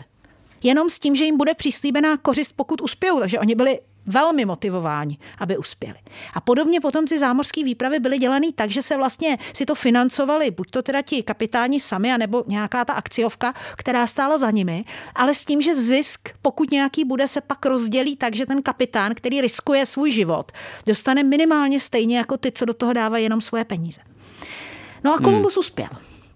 Jenom s tím, že jim bude přislíbená kořist, pokud uspějou. Takže oni byli velmi motivováni, aby uspěli. A podobně potom ty zámořské výpravy byly dělané tak, že se vlastně si to financovali, buď to teda ti kapitáni sami, anebo nějaká ta akciovka, která stála za nimi, ale s tím, že zisk, pokud nějaký bude, se pak rozdělí tak, že ten kapitán, který riskuje svůj život, dostane minimálně stejně jako ty, co do toho dávají jenom svoje peníze. No a Kolumbus hmm. uspěl.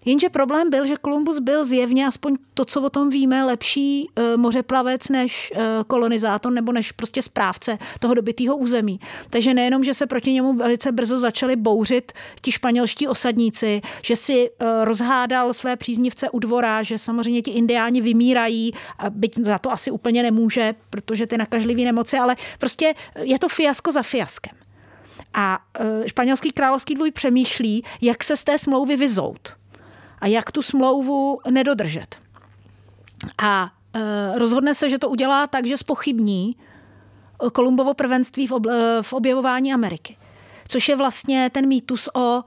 Jenže problém byl, že Kolumbus byl zjevně, aspoň to, co o tom víme, lepší e, mořeplavec než e, kolonizátor nebo než prostě správce toho dobytého území. Takže nejenom, že se proti němu velice brzo začali bouřit ti španělští osadníci, že si e, rozhádal své příznivce u dvora, že samozřejmě ti indiáni vymírají, byť za to asi úplně nemůže, protože ty nakažlivý nemoci, ale prostě je to fiasko za fiaskem. A španělský královský dvůr přemýšlí, jak se z té smlouvy vyzout a jak tu smlouvu nedodržet. A rozhodne se, že to udělá tak, že zpochybní Kolumbovo prvenství v objevování Ameriky. Což je vlastně ten mýtus o,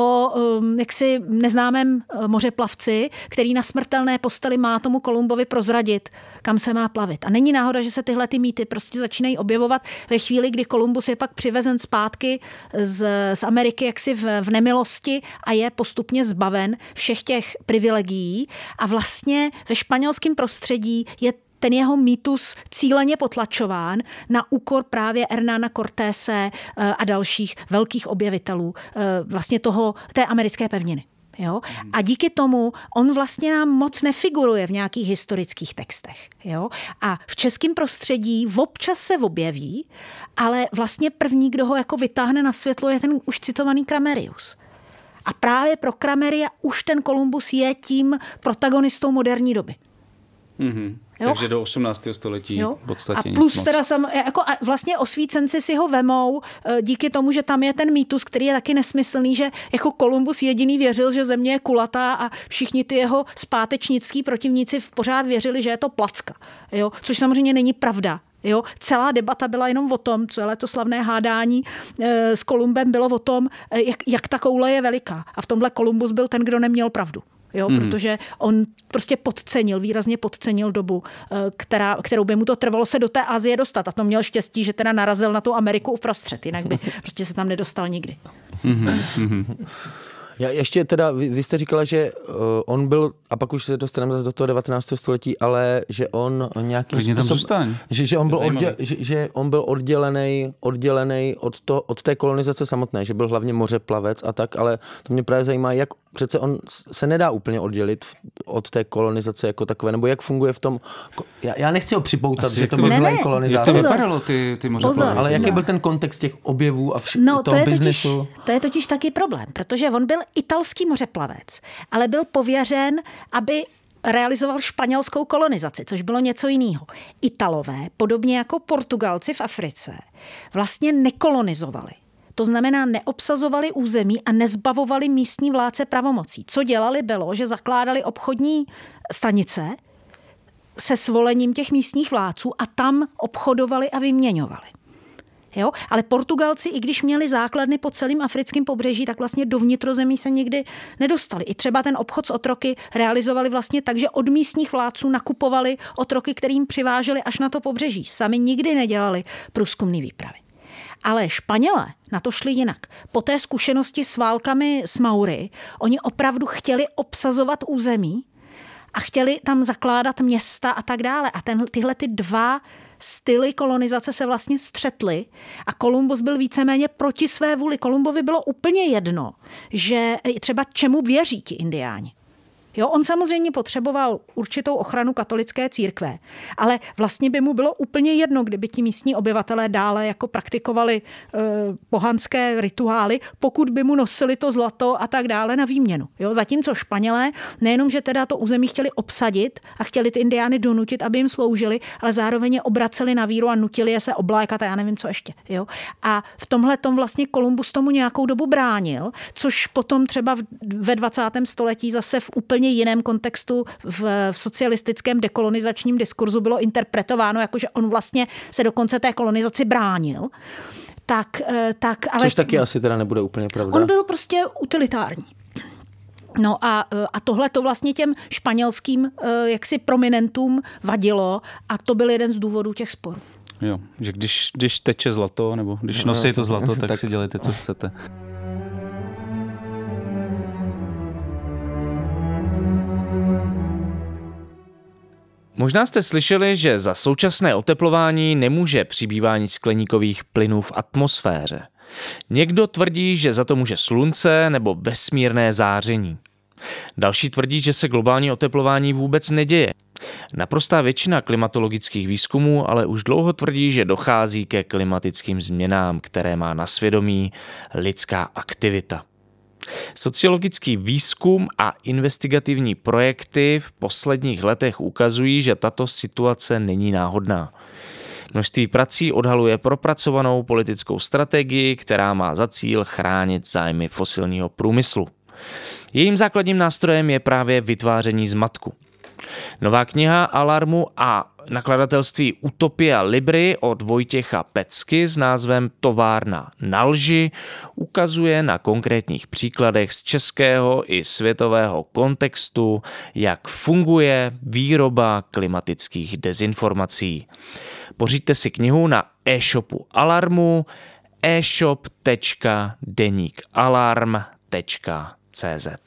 o jaksi neznámém mořeplavci, který na smrtelné posteli má tomu Kolumbovi prozradit, kam se má plavit. A není náhoda, že se tyhle ty mýty prostě začínají objevovat ve chvíli, kdy Kolumbus je pak přivezen zpátky z, z Ameriky jaksi v, v nemilosti a je postupně zbaven všech těch privilegií. A vlastně ve španělském prostředí je ten jeho mýtus cíleně potlačován na úkor právě Hernána Cortése a dalších velkých objevitelů vlastně toho, té americké pevniny. Jo? A díky tomu on vlastně nám moc nefiguruje v nějakých historických textech. Jo? A v českém prostředí občas se objeví, ale vlastně první, kdo ho jako vytáhne na světlo, je ten už citovaný Kramerius. A právě pro Krameria už ten Kolumbus je tím protagonistou moderní doby. Mm-hmm. Takže do osmnáctého století v podstatě. A plus teda sam, jako a vlastně osvícenci si ho vemou díky tomu, že tam je ten mýtus, který je taky nesmyslný, že jako Kolumbus jediný věřil, že země je kulatá a všichni ty jeho zpátečnický protivníci pořád věřili, že je to placka. Jo? Což samozřejmě není pravda. Jo? Celá debata byla jenom o tom, celé to slavné hádání e, s Kolumbem bylo o tom, jak, jak ta koule je veliká. A v tomhle Kolumbus byl ten, kdo neměl pravdu. Jo, hmm. Protože on prostě podcenil, výrazně podcenil dobu, která, kterou by mu to trvalo se do té Asie dostat. A to měl štěstí, že teda narazil na tu Ameriku uprostřed, jinak by prostě se tam nedostal nikdy. Já ještě teda, vy, vy jste říkala, že uh, on byl, a pak už se dostaneme zase do toho devatenáctého století, ale že on nějakým způsobem, že, že, on byl odděl, že, že on byl oddělený, oddělený od, to, od té kolonizace samotné, že byl hlavně mořeplavec a tak, ale to mě právě zajímá, jak přece on se nedá úplně oddělit od té kolonizace jako takové, nebo jak funguje v tom, já, já nechci ho připoutat, asi, že to byl zlej kolonizátor. Jak to vypadalo ty, ty mořeplavy? Ale jaký no. byl ten kontext těch objevů a vš- no, toho to biznesu? Totiž, to je totiž taky problém, protože on byl italský mořeplavec, ale byl pověřen, aby realizoval španělskou kolonizaci, což bylo něco jiného. Italové, podobně jako Portugalci v Africe, vlastně nekolonizovali. To znamená, neobsazovali území a nezbavovali místní vládce pravomocí. Co dělali bylo, že zakládali obchodní stanice se svolením těch místních vládců a tam obchodovali a vyměňovali. Jo? Ale Portugalci, i když měli základny po celém africkém pobřeží, tak vlastně do vnitrozemí se nikdy nedostali. I třeba ten obchod s otroky realizovali vlastně tak, že od místních vládců nakupovali otroky, kterým přiváželi až na to pobřeží. Sami nikdy nedělali průzkumné výpravy. Ale Španělé na to šli jinak. Po té zkušenosti s válkami s Maury, oni opravdu chtěli obsazovat území a chtěli tam zakládat města a tak dále. A ten, tyhle ty dva styly kolonizace se vlastně střetly a Kolumbus byl víceméně proti své vůli. Kolumbovi bylo úplně jedno, že třeba čemu věří ti indiáni. Jo, on samozřejmě potřeboval určitou ochranu katolické církve, ale vlastně by mu bylo úplně jedno, kdyby ti místní obyvatelé dále jako praktikovali eh, pohanské rituály, pokud by mu nosili to zlato a tak dále na výměnu. Jo, zatímco Španělé nejenom, že teda to území chtěli obsadit a chtěli ty indiány donutit, aby jim sloužili, ale zároveň je obraceli na víru a nutili je se oblékat a já nevím, co ještě. Jo. A v tomhle tom vlastně Kolumbus tomu nějakou dobu bránil, což potom třeba ve dvacátém století zase v úplně jiném kontextu v socialistickém dekolonizačním diskurzu bylo interpretováno, jakože on vlastně se dokonce té kolonizaci bránil. Tak, tak, ale což taky asi teda nebude úplně pravda. On byl prostě utilitární. No a, a tohle to vlastně těm španělským jaksi prominentům vadilo a to byl jeden z důvodů těch sporů. Jo, že když, když teče zlato, nebo když no, nosí to zlato, tak, tak si dělejte, co chcete. Možná jste slyšeli, že za současné oteplování nemůže přibývání skleníkových plynů v atmosféře. Někdo tvrdí, že za to může slunce nebo vesmírné záření. Další tvrdí, že se globální oteplování vůbec neděje. Naprostá většina klimatologických výzkumů ale už dlouho tvrdí, že dochází ke klimatickým změnám, které má na svědomí lidská aktivita. Sociologický výzkum a investigativní projekty v posledních letech ukazují, že tato situace není náhodná. Množství prací odhaluje propracovanou politickou strategii, která má za cíl chránit zájmy fosilního průmyslu. Jejím základním nástrojem je právě vytváření zmatku. Nová kniha Alarmu a nakladatelství Utopia Libry od Vojtěcha Pecky s názvem Továrna na lži ukazuje na konkrétních příkladech z českého i světového kontextu, jak funguje výroba klimatických dezinformací. Pořiďte si knihu na e-shopu Alarmu e shop tečka denik alarm tečka cé zet.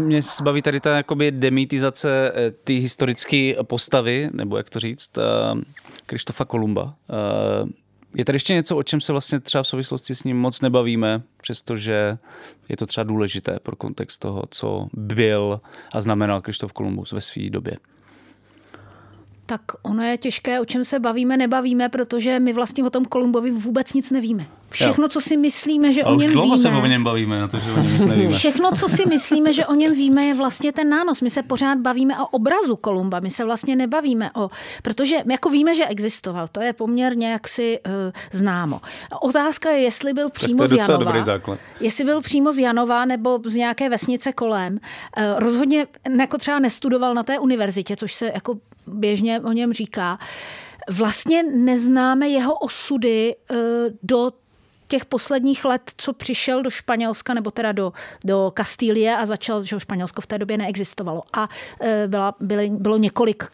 Mě baví tady ta jakoby demytizace ty historické postavy, nebo jak to říct, Krištofa Kolumba. Je tady ještě něco, o čem se vlastně třeba v souvislosti s ním moc nebavíme, přestože je to třeba důležité pro kontext toho, co byl a znamenal Krištof Kolumbus ve své době? Tak ono je těžké, o čem se bavíme, nebavíme, protože my vlastně o tom Kolumbovi vůbec nic nevíme. Všechno, jo. co si myslíme, že a o něm víme... A už dlouho se o něm bavíme, na to, že o něm nic nevíme. Všechno, co si myslíme, že o něm víme, je vlastně ten nános. My se pořád bavíme o obrazu Kolumba, my se vlastně nebavíme o... Protože jako víme, že existoval, to je poměrně jaksi uh, známo. Otázka je, jestli byl přímo z Janova. Jestli byl přímo z Janova nebo z nějaké vesnice kolem. Uh, rozhodně jako třeba nestudoval na té univerzitě, což se jako běžně o něm říká. Vlastně neznáme jeho osudy do těch posledních let, co přišel do Španělska, nebo teda do, do Kastílie a začal, že Španělsko v té době neexistovalo. A byla, byly, bylo několik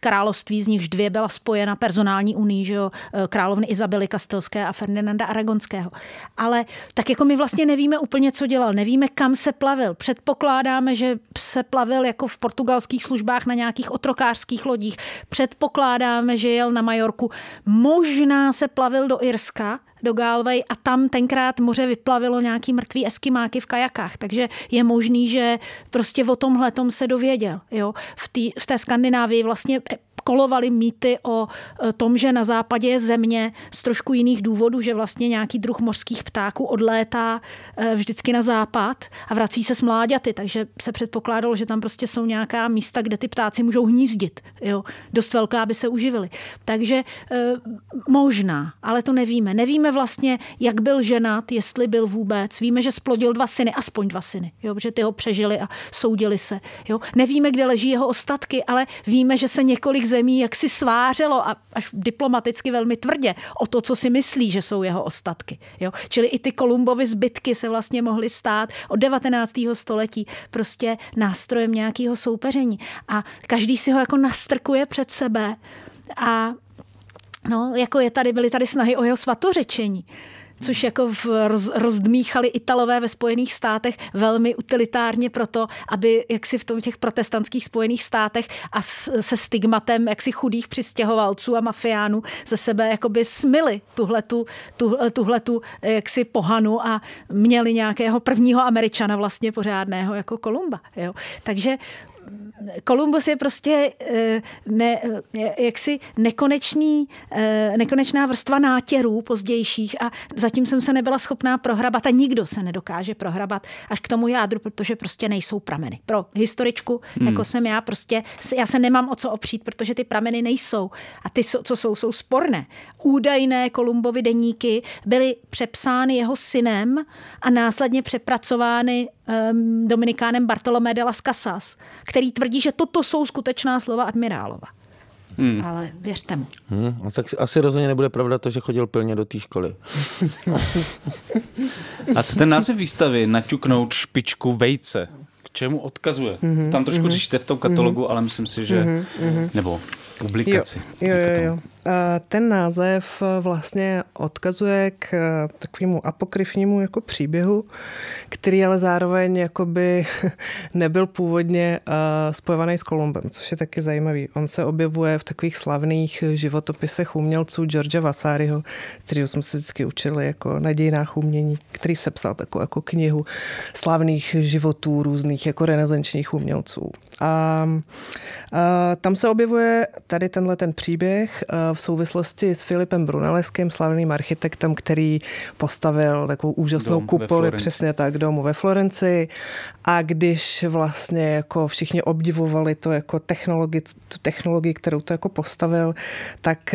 království, z nichž dvě byla spojena personální unii, že jo, královny Izabely Kastilské a Ferdinanda Aragonského. Ale tak jako my vlastně nevíme úplně, co dělal, nevíme, kam se plavil. Předpokládáme, že se plavil jako v portugalských službách na nějakých otrokářských lodích. Předpokládáme, že jel na Majorku. Možná se plavil do Irska, do Galway a tam tenkrát moře vyplavilo nějaký mrtvý eskimáky v kajakách, takže je možný, že prostě o tomhletom se dověděl. Jo? V, tý, v té Skandinávii vlastně kolovaly mýty o tom, že na západě je země z trošku jiných důvodů, že vlastně nějaký druh mořských ptáků odlétá vždycky na západ a vrací se s mláďaty, takže se předpokládalo, že tam prostě jsou nějaká místa, kde ty ptáci můžou hnízdit. Jo? Dost velká, aby se uživili. Takže možná, ale to nevíme. Nevíme vlastně, jak byl ženat, jestli byl vůbec. Víme, že splodil dva syny, aspoň dva syny, jo? Protože ty ho přežili a soudili se. Jo? Nevíme, kde leží jeho ostatky, ale víme, že se několik zemí zemí jaksi svářelo a až diplomaticky velmi tvrdě o to, co si myslí, že jsou jeho ostatky. Jo? Čili i ty Kolumbovy zbytky se vlastně mohly stát od devatenáctého století prostě nástrojem nějakého soupeření. A každý si ho jako nastrkuje před sebe a no, jako je tady, byly tady snahy o jeho svatořečení, což jako v roz, rozdmíchali Italové ve Spojených státech velmi utilitárně proto, aby jaksi v tom těch protestantských Spojených státech a s, se stigmatem jaksi chudých přistěhovalců a mafiánů ze sebe jakoby smyli tuhletu, tuhle, tuhletu jaksi pohanu a měli nějakého prvního Američana vlastně pořádného jako Kolumba. Jo. Takže Kolumbus je prostě ne, jaksi nekonečný, nekonečná vrstva nátěrů pozdějších a zatím jsem se nebyla schopná prohrabat a nikdo se nedokáže prohrabat až k tomu jádru, protože prostě nejsou prameny. Pro historičku, hmm. jako jsem já, prostě já se nemám o co opřít, protože ty prameny nejsou a ty, co jsou, jsou sporné. Údajné Kolumbovy deníky byly přepsány jeho synem a následně přepracovány Dominikánem Bartolomé de las Casas, který tvrdí, že toto jsou skutečná slova admirálova. Hmm. Ale věřte mu. Hmm, no tak asi rozhodně nebude pravda to, že chodil plně do té školy. A co ten název výstavy Naťuknout špičku vejce? K čemu odkazuje? Mm-hmm, Tam trošku mm-hmm. řešíte v tom katalogu, mm-hmm. ale myslím si, že... Mm-hmm. Nebo publikaci. Jo, jo, jo, jo. Ten název vlastně odkazuje k takovému apokryfnímu jako příběhu, který ale zároveň jakoby nebyl původně spojovaný s Kolumbem, což je taky zajímavý. On se objevuje v takových slavných životopisech umělců Georgea Vasariho, kterýho jsme se vždycky učili jako na dějinách umění, který sepsal takovou jako knihu slavných životů různých jako renesančních umělců. A, a tam se objevuje tady tenhle ten příběh v souvislosti s Filipem Brunelleským, slavným architektem, který postavil takovou úžasnou Dom kupoli, přesně tak, domu ve Florenci. A když vlastně jako všichni obdivovali to jako technologi, tu technologii, kterou to jako postavil, tak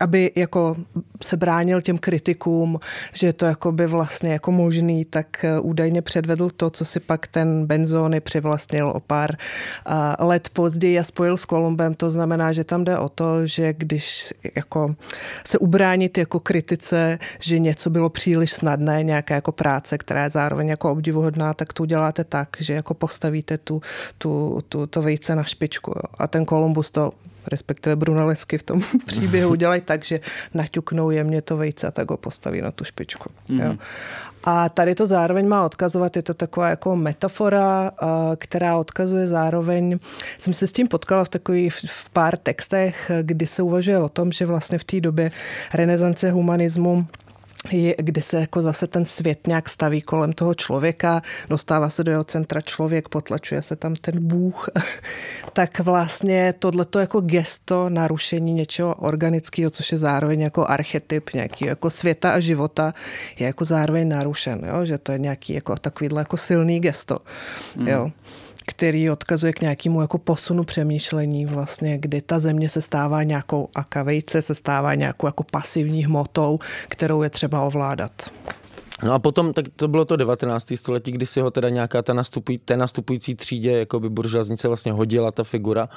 aby jako se bránil těm kritikům, že to jako by vlastně jako možný, tak údajně předvedl to, co si pak ten Benzoni přivlastnil o pár let později a spojil s Kolumbem. To znamená, že tam jde o to, že když jako se ubránit jako kritice, že něco bylo příliš snadné, nějaká jako práce, která je zároveň jako obdivuhodná, tak to uděláte tak, že jako postavíte tu, tu, tu, to vejce na špičku. Jo. A ten Kolumbus to, respektive Brunellesky v tom příběhu udělají tak, že naťuknou jemně to vejce a tak ho postaví na tu špičku. Mm-hmm. Jo. A tady to zároveň má odkazovat, je to taková jako metafora, která odkazuje zároveň, jsem se s tím potkala v takových v pár textech, kdy se uvažuje o tom, že vlastně v té době renesance humanismu je, kdy se jako zase ten svět nějak staví kolem toho člověka, dostává se do jeho centra člověk, potlačuje se tam ten Bůh, tak vlastně tohleto jako gesto narušení něčeho organického, což je zároveň jako archetyp nějaký jako světa a života, je jako zároveň narušen, jo? Že to je nějaký jako takovýhle jako silný gesto, mm. jo? Který odkazuje k nějakému jako posunu přemýšlení vlastně, kdy ta země se stává nějakou akavejce, se stává nějakou jako pasivní hmotou, kterou je třeba ovládat. No a potom, tak to bylo to devatenácté století, kdy si ho teda nějaká ta nastupují, té nastupující třídě, jako by buržoaznice vlastně hodila ta figura.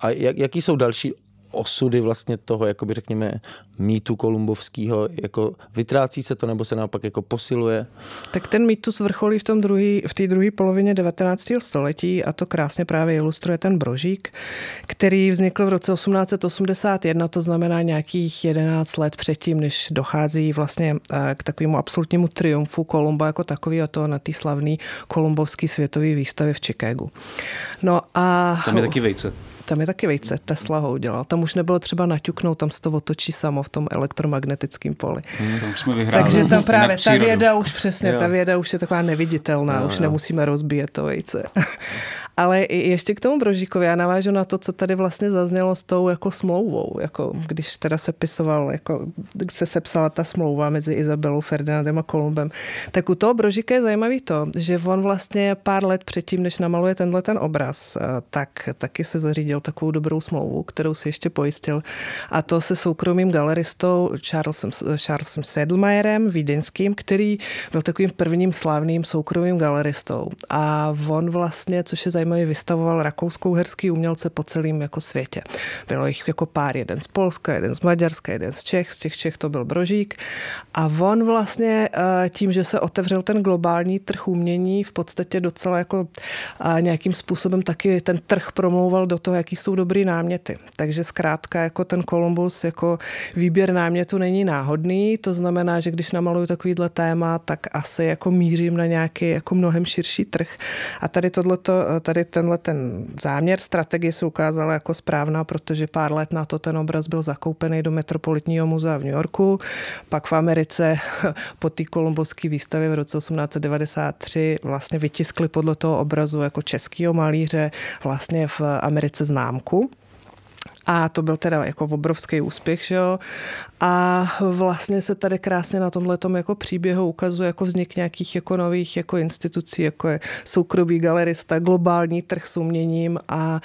A jak, jaký jsou další osudy vlastně toho, jakoby řekněme, mýtu kolumbovského, jako vytrácí se to, nebo se naopak jako posiluje? Tak ten mýtus vrcholí v tom druhý, v té druhé polovině devatenáctého století a to krásně právě ilustruje ten Brožík, který vznikl v roce osmnáct osmdesát jedna, to znamená nějakých jedenáct let předtím, než dochází vlastně k takovému absolutnímu triumfu Kolumba jako takový, a to na té slavné kolumbovské světové výstavě v Chicagu. No a... Tam je taky vejce. Tam je taky vejce, Tesla ho udělal. Tam už nebylo třeba naťuknout, tam se to otočí samo v tom elektromagnetickém poli. Hmm, tam jsme vyhráli. Takže tam právě ta věda už přesně, jo. ta věda už je taková neviditelná, jo, už jo. nemusíme rozbíjet to vejce. Ale ještě k tomu Brožíkovi, já navážu na to, co tady vlastně zaznělo s tou jako smlouvou, jako když teda se pisoval, jako se sepsala ta smlouva mezi Izabelou, Ferdinandem a Kolumbem, tak u toho Brožíka je zajímavý to, že on vlastně pár let předtím, než namaluje tenhle ten obraz, tak taky se zařídil takovou dobrou smlouvu, kterou si ještě pojistil. A to se soukromým galeristou Charlesem, Charlesem Sedlmayerem, vídeňským, který byl takovým prvním slavným soukromým galeristou. A on vlastně, což je zajímavé, vystavoval rakousko-uherský umělce po celém jako světě. Bylo jich jako pár, jeden z Polska, jeden z Maďarska, jeden z Čech, z těch Čech to byl Brožík. A on vlastně tím, že se otevřel ten globální trh umění, v podstatě docela jako nějakým způsobem taky ten trh promlouval do toho, jaký jsou dobrý náměty. Takže zkrátka jako ten Kolumbus, jako výběr námětu není náhodný, to znamená, že když namaluju takovýhle téma, tak asi jako mířím na nějaký jako mnohem širší trh. A tady, tohleto, tady tenhle ten záměr strategie se ukázala jako správná, protože pár let na to ten obraz byl zakoupený do Metropolitního muzea v New Yorku, pak v Americe po té kolumbovské výstavě v roce osmnáct devadesát tři vlastně vytiskli podle toho obrazu jako českýho malíře vlastně v Americe známku. A to byl teda jako obrovský úspěch, že jo. A vlastně se tady krásně na tomhletom jako příběhu ukazuje jako vznik nějakých jako nových jako institucí, jako je soukromý galerista, globální trh s uměním a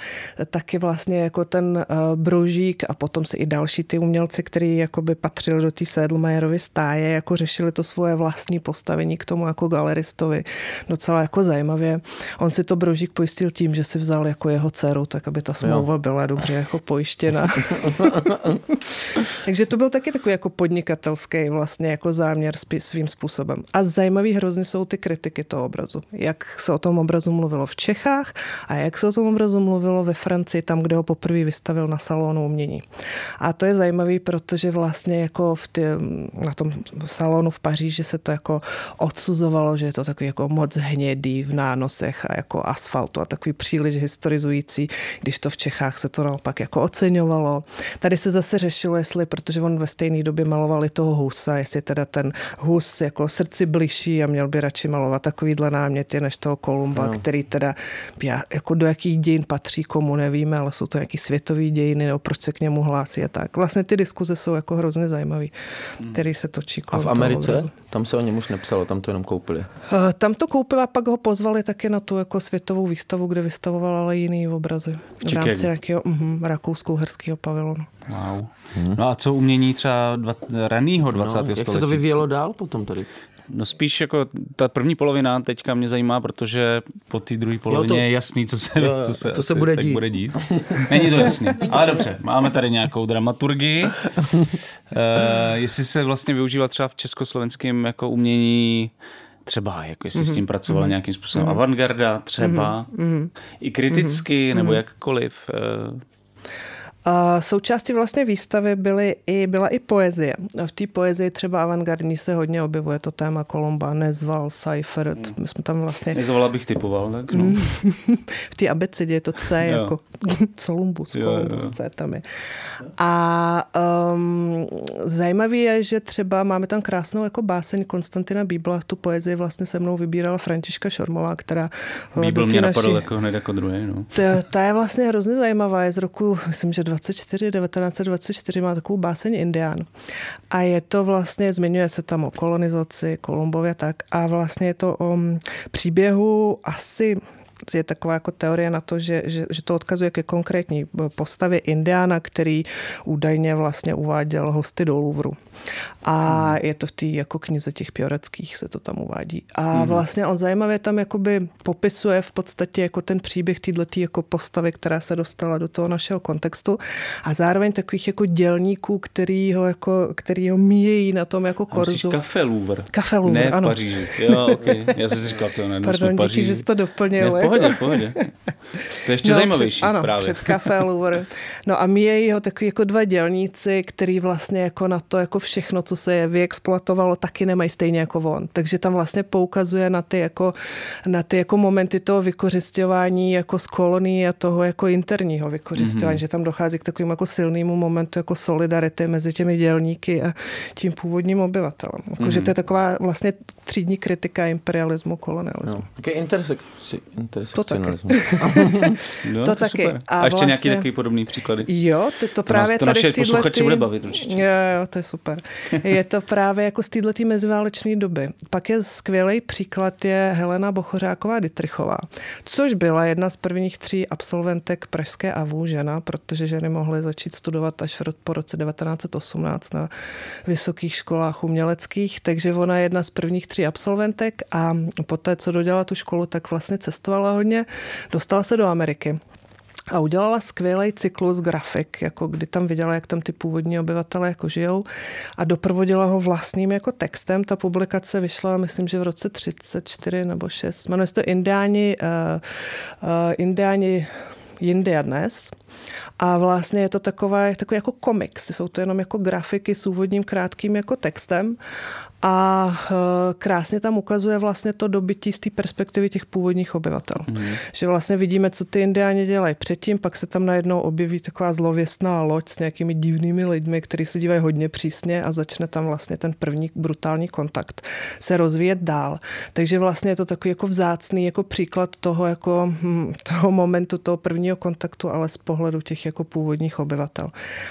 taky vlastně jako ten Brožík a potom se i další ty umělci, kteří jakoby patřili do té Sedlmayerovy stáje, jako řešili to svoje vlastní postavení k tomu jako galeristovi. Docela jako zajímavě. On si to Brožík pojistil tím, že si vzal jako jeho dceru, tak aby ta smlouva byla dobře jako pojištěná. Takže to byl taky takový jako podnikatelský vlastně jako záměr svým způsobem. A zajímavý hrozně jsou ty kritiky toho obrazu. Jak se o tom obrazu mluvilo v Čechách a jak se o tom obrazu mluvilo ve Francii, tam, kde ho poprvé vystavil na salonu umění. A to je zajímavý, protože vlastně jako v ty, na tom salonu v Paříži se to jako odsuzovalo, že je to takový jako moc hnědý v nánosech a jako asfaltu a takový příliš historizující, když to v Čechách se to naopak jako odsuzovalo. oceňovalo. Tady se zase řešilo, jestli, protože on ve stejné době malovali toho Husa, jestli teda ten Hus jako srdci bližší a měl by radši malovat takovýhle náměty než toho Kolumba, no. Který teda jako do jakých dějin patří, komu nevíme, ale jsou to nějaký světový dějiny, nebo proč se k němu hlásí a tak. Vlastně ty diskuze jsou jako hrozně zajímavý, který se točí kolem. A v Americe? Toho. Tam se o něm už nepsalo, tam to jenom koupili. Uh, tam to koupila, pak ho pozvali taky na tu jako světovou výstavu, kde vystavoval ale jiný obrazy. V rámci nějakého uh, rakousko-uherského pavilonu. Wow. Hmm. No a co umění třeba dva, ranýho dvacátého no, století? Jak se to vyvíjelo dál potom tady? No spíš jako ta první polovina teďka mě zajímá, protože po té druhé polovině jo, to, je jasný, co se, jo, co se, co se bude, tak dít. bude dít. Není to jasný, ale dobře, máme tady nějakou dramaturgii. Uh, jestli se vlastně využívá třeba v československém jako umění, třeba jako jestli mm-hmm. s tím pracovala mm-hmm. nějakým způsobem mm-hmm. avantgarda, třeba mm-hmm. i kriticky, mm-hmm. nebo jakkoliv. Uh, A součástí vlastně výstavy byly i, byla i poezie. V té poezii třeba avantgardní se hodně objevuje to téma Kolumba, Nezval, Seifert. My jsme tam vlastně... Nezvala bych typoval, tak? No. V té abecidě je to C jako Columbus, Kolumbus, C tam je. A um, zajímavé je, že třeba máme tam krásnou jako báseň Konstantina Bíbla. Tu poezii vlastně se mnou vybírala Františka Šormová, která... Bíbl mě napadl naší... jako hned jako druhý. No. Ta, ta je vlastně hrozně zajímavá. Je z roku, myslím, že devatenáct dvacet čtyři má takovou báseň Indián. A je to vlastně, zmiňuje se tam o kolonizaci, Kolumbově tak, a vlastně je to o příběhu asi... je taková jako teorie na to, že, že, že to odkazuje ke konkrétní postavě Indiána, který údajně vlastně uváděl hosty do Louvru. A hmm. je to v té jako knize těch pioreckých, se to tam uvádí. A hmm. vlastně on zajímavě tam jakoby popisuje v podstatě jako ten příběh týhletý jako postavy, která se dostala do toho našeho kontextu a zároveň takových jako dělníků, který ho, jako, který ho míjejí na tom jako korzu. Café Louvre. Café Louvre, ne, ano. Ne v Paříži. Jo, okay. Já jsem si říkal, to ne, pardon, díky, že jsi to doplnil. Ne, pohodě, pohodě. To je ještě no, zajímavější před, ano, právě. Před Café Louvre. No a míjejí ho takový jako dva dělníci, který vlastně jako na to jako všechno, co se je vyexploatovalo, taky nemají stejně jako on. Takže tam vlastně poukazuje na ty jako, na ty jako momenty toho vykořisťování jako z kolonií a toho jako interního vykořisťování, mm-hmm. že tam dochází k takovým jako silnému momentu jako solidarity mezi těmi dělníky a tím původním obyvatelem. Jako, mm-hmm. že to je taková vlastně třídní kritika imperialismu, kolonialismu. Také no. intersekci. To taky. no, to, to taky. A, a ještě vlastně... nějaký takový podobný příklady. Jo, ty to právě to nás, to tady v této... To naše posluchače bude bavit určitě. Jo, jo, to je super. Je to právě jako z této meziválečné doby. Pak je skvělý příklad je Helena Bochořáková Dittrichová, což byla jedna z prvních tří absolventek pražské á vé ú žena, protože ženy mohly začít studovat až po roce devatenáct osmnáct na vysokých školách uměleckých, takže ona je jedna z prvních tří absolventek a poté, co dodělala tu školu, tak vlastně cestovala hodně, dostala se do Ameriky a udělala skvělý cyklus grafik, jako kdy tam viděla, jak tam ty původní obyvatelé jako žijou a doprovodila ho vlastním jako textem. Ta publikace vyšla, myslím, že v roce třicet čtyři nebo šest. Jmenuje se to Indiáni, uh, uh, Indiáni jindy a dnes. A vlastně je to taková, takový jako komiks. Jsou to jenom jako grafiky s úvodním krátkým jako textem a krásně tam ukazuje vlastně to dobytí z té perspektivy těch původních obyvatel. Mm-hmm. Že vlastně vidíme, co ty Indiáni dělají předtím, pak se tam najednou objeví taková zlověstná loď s nějakými divnými lidmi, kteří se dívají hodně přísně a začne tam vlastně ten první brutální kontakt se rozvíjet dál. Takže vlastně je to takový jako vzácný jako příklad toho, jako, toho momentu, toho prvního kontaktu, ale z pohledu těch jako původních obyvatel.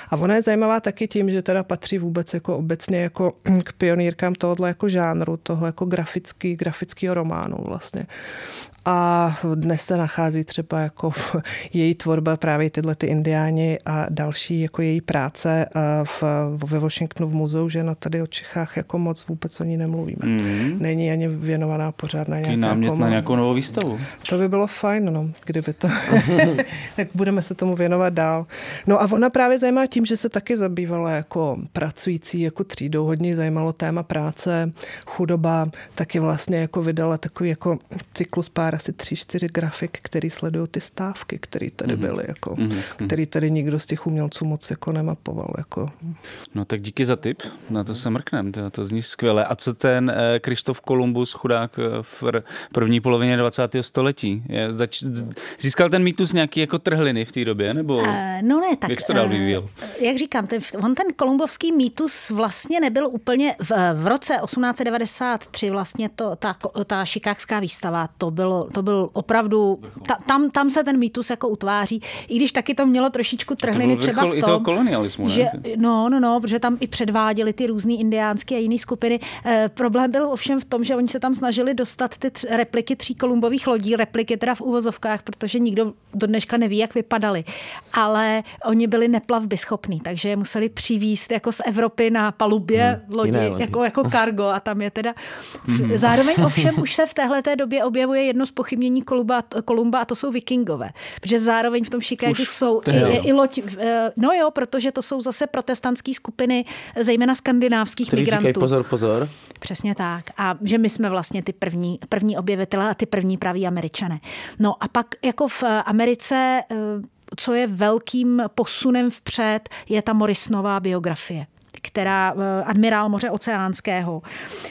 A ona je zajímavá taky tím, že teda patří vůbec jako obecně jako k pionýrkám tohohle jako žánru, toho jako grafický, grafického románu vlastně. A dnes se nachází třeba jako její tvorba, právě tyhle ty Indiáni a další jako její práce v, ve Washingtonu v muzeu, že na tady o Čechách jako moc vůbec o ní nemluvíme. Mm. Není ani věnovaná pořádná nějaká komu. Námět na nějakou novou výstavu. To by bylo fajn, no, kdyby to. Tak budeme se tomu věnovat dál. No a ona právě zajímá tím, že se taky zabývala jako pracující jako třídou, hodně zajímalo téma práce, chudoba, taky vlastně jako vydala takový jako cyklus pár pár asi tři, čtyři grafik, který sledují ty stávky, které tady byly, jako, mm-hmm. který tady nikdo z těch umělců moc jako nemapoval. Jako. No tak díky za tip, na to se mrknem, to, to zní skvěle. A co ten eh, Krištof Kolumbus, chudák v první polovině dvacátého století? Je, zač, získal ten mýtus nějaký jako trhliny v té době, nebo uh, no ne, tak, jak to dál vyvíjel? Uh, jak říkám, ten, on ten kolumbovský mýtus vlastně nebyl úplně, v, v roce osmnáct set devadesát tři vlastně to, ta, ta Chicagská výstava, to bylo, to byl opravdu, ta, tam, tam se ten mýtus jako utváří, i když taky to mělo trošičku trhliny to třeba v tom, i toho kolonialismu, že, no, no, no, protože tam i předváděli ty různý indiánské a jiné skupiny. E, problém byl ovšem v tom, že oni se tam snažili dostat ty tři, repliky tří kolumbových lodí, repliky teda v uvozovkách, protože nikdo do dneška neví, jak vypadaly. Ale oni byli neplavby schopní, takže je museli přivízt jako z Evropy na palubě hmm, lodi, jako, jako kargo, a tam je teda. Hmm. Zároveň ovšem už se v téhleté době objevuje jedno z pochybnění Kolumba, Kolumba a to jsou vikingové, protože zároveň v tom Chicagu jsou i, je, i loď, no jo, protože to jsou zase protestantské skupiny, zejména skandinávských který migrantů. Říkají pozor, pozor. Přesně tak. A že my jsme vlastně ty první, první objevitelé a ty první praví Američané. No a pak jako v Americe, co je velkým posunem vpřed, je ta Morisonová biografie, která, admirál moře oceánského,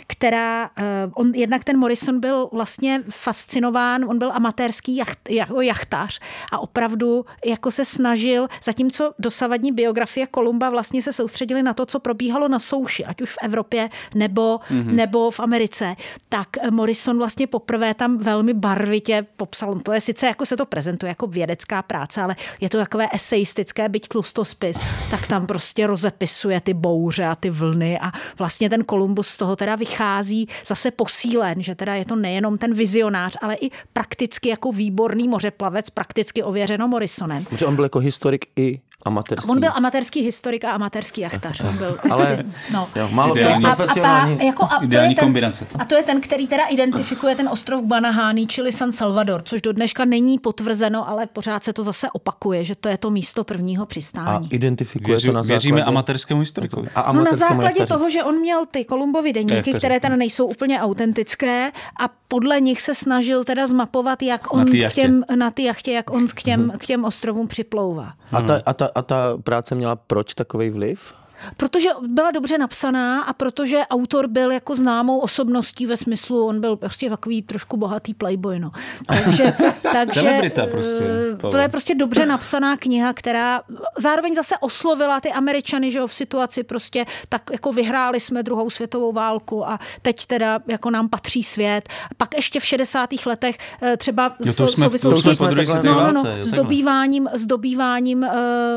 která, on, jednak ten Morison byl vlastně fascinován, on byl amatérský jacht, jachtař a opravdu jako se snažil, zatímco dosavadní biografie Kolumba vlastně se soustředili na to, co probíhalo na souši, ať už v Evropě nebo, mm-hmm. nebo v Americe, tak Morison vlastně poprvé tam velmi barvitě popsal, to je sice, jako se to prezentuje jako vědecká práce, ale je to takové eseistické, byť tlustospis, tak tam prostě rozepisuje ty boudy, a ty vlny a vlastně ten Kolumbus z toho teda vychází zase posílen, že teda je to nejenom ten vizionář, ale i prakticky jako výborný mořeplavec, prakticky ověřeno Morisonem. Protože on byl jako historik i amatérský. On byl amatérský historik a amatérský jachtař. On byl, ale no. jo, málo který profesionální. Jako, a, ideální to kombinace. Ten, a to je ten, který teda identifikuje ten ostrov Guanahány, čili San Salvador, což do dneška není potvrzeno, ale pořád se to zase opakuje, že to je to místo prvního přistání. A identifikuje Věří, to na základě... Věříme amatérskému historikovi. A no na základě toho, že on měl ty Kolumbovy deníky, které teda nejsou úplně autentické a podle nich se snažil teda zmapovat, jak on na k těm, na ty jachtě, jak on k těm, k těm ostrovům připlouvá. A ta, a ta A ta práce měla proč takový vliv? Protože byla dobře napsaná a protože autor byl jako známou osobností ve smyslu, on byl prostě takový trošku bohatý playboy, no. Takže, takže celebrita prostě. To je prostě dobře napsaná kniha, která zároveň zase oslovila ty Američany, že jo, v situaci prostě tak jako vyhráli jsme druhou světovou válku a teď teda jako nám patří svět. Pak ještě v šedesátých letech třeba jo, to jsme, souvislosti to no, no, no, s dobýváním, s dobýváním,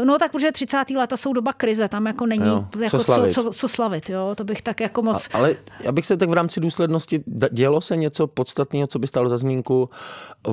no tak protože třicátá léta jsou doba krize, tam jako není Jo, jako co slavit. Co, co, co slavit, jo? To bych tak jako moc... A, ale abych se tak v rámci důslednosti, dělo se něco podstatného, co by stálo za zmínku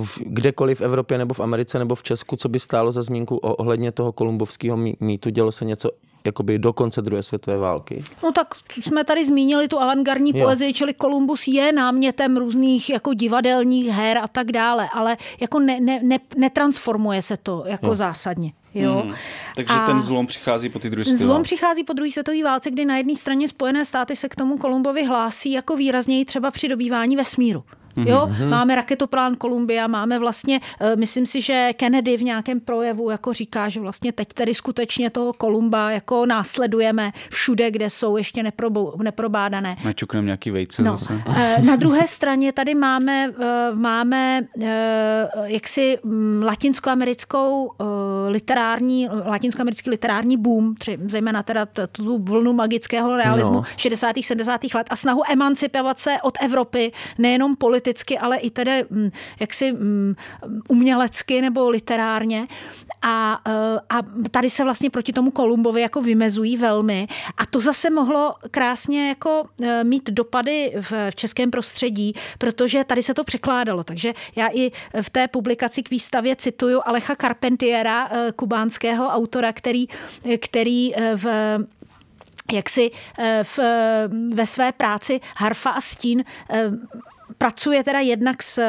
v, kdekoliv v Evropě nebo v Americe nebo v Česku, co by stálo za zmínku ohledně toho kolumbovského mýtu, dělo se něco jakoby do konce druhé světové války? No tak jsme tady zmínili tu avantgardní poezii, čili Kolumbus je námětem různých jako divadelních her a tak dále, ale jako ne, ne, ne, netransformuje se to jako jo. zásadně. Jo. Hmm. Takže a ten zlom přichází po té druhé světové. Zlom přichází po druhé světové válce, kdy na jedné straně Spojené státy se k tomu Kolumbovi hlásí jako výrazněji třeba při dobývání vesmíru. Jo? Máme raketoplán Kolumbia, máme vlastně, myslím si, že Kennedy v nějakém projevu jako říká, že vlastně teď tady skutečně toho Kolumba jako následujeme všude, kde jsou ještě neprobou, neprobádané. Naťukneme nějaký vejce no. zase. Na druhé straně tady máme, máme jaksi latinskoamerickou literární, latinskoamerický literární boom, zejména teda tu vlnu magického realismu no. šedesátých sedmdesátých let a snahu emancipovat se od Evropy, nejenom politiky, ale i tedy jaksi umělecky nebo literárně. A, a tady se vlastně proti tomu Kolumbovi jako vymezují velmi. A to zase mohlo krásně jako mít dopady v českém prostředí, protože tady se to překládalo. Takže já i v té publikaci k výstavě cituju Aleja Carpentiera, kubánského autora, který, který v... jaksi v, ve své práci Harfa a stín pracuje teda jednak s,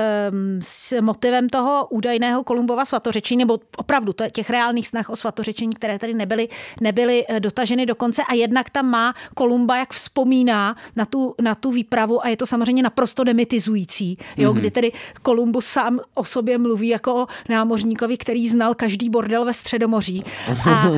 s motivem toho údajného Kolumbova svatořečení, nebo opravdu těch reálných snah o svatořečení, které tady nebyly, nebyly dotaženy do konce, a jednak tam má Kolumba, jak vzpomíná na tu, na tu výpravu, a je to samozřejmě naprosto demytizující, jo, mm-hmm. kdy tedy Kolumbus sám o sobě mluví jako o námořníkovi, který znal každý bordel ve Středomoří. A,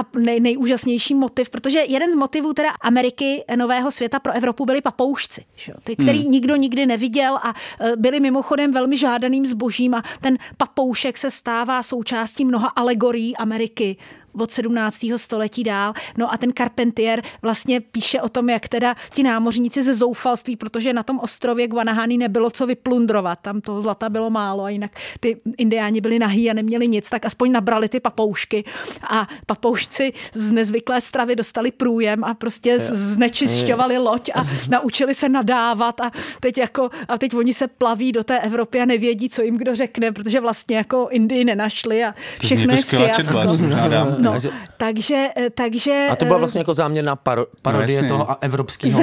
a nej, nejúžasnější motiv, protože jeden z motivů teda Ameriky nového světa pro Evropu byli papoušci, že? Ty, který hmm. nikdo nikdy neviděl a byli mimochodem velmi žádaným zbožím, a ten papoušek se stává součástí mnoha alegorií Ameriky od sedmnáctého století dál. No a ten Carpentier vlastně píše o tom, jak teda ti námořníci ze zoufalství, protože na tom ostrově Guanahani nebylo co vyplundrovat, tam toho zlata bylo málo a jinak ty indiáni byli nahý a neměli nic, tak aspoň nabrali ty papoušky, a papoušci z nezvyklé stravy dostali průjem a prostě znečišťovali loď a naučili se nadávat, a teď jako a teď oni se plaví do té Evropy a nevědí, co jim kdo řekne, protože vlastně jako Indii nenašli a všechno je fiasko. No, takže, takže... A to byla vlastně jako záměrná paro- parodie no, toho evropského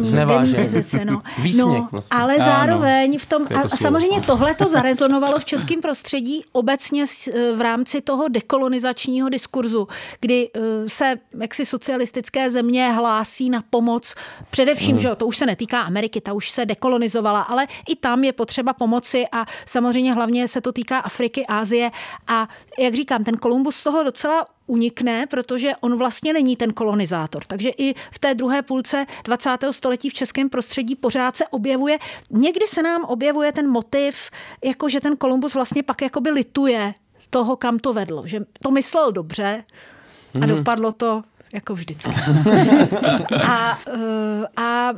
znevážení. No. Výsměch no, vlastně. Ale zároveň no, v tom... To to a samozřejmě tohle to zarezonovalo v českém prostředí obecně v rámci toho dekolonizačního diskurzu, kdy se jaksi socialistické země hlásí na pomoc. Především, mm. že to už se netýká Ameriky, ta už se dekolonizovala, ale i tam je potřeba pomoci, a samozřejmě hlavně se to týká Afriky, Asie, a jak říkám, ten Kolumbus z toho docela unikne, protože on vlastně není ten kolonizátor. Takže i v té druhé půlce dvacátého století v českém prostředí pořád se objevuje, někdy se nám objevuje ten motiv, jako že ten Kolumbus vlastně pak jakoby lituje toho, kam to vedlo. Že to myslel dobře a mm. dopadlo to jako vždycky. a, a,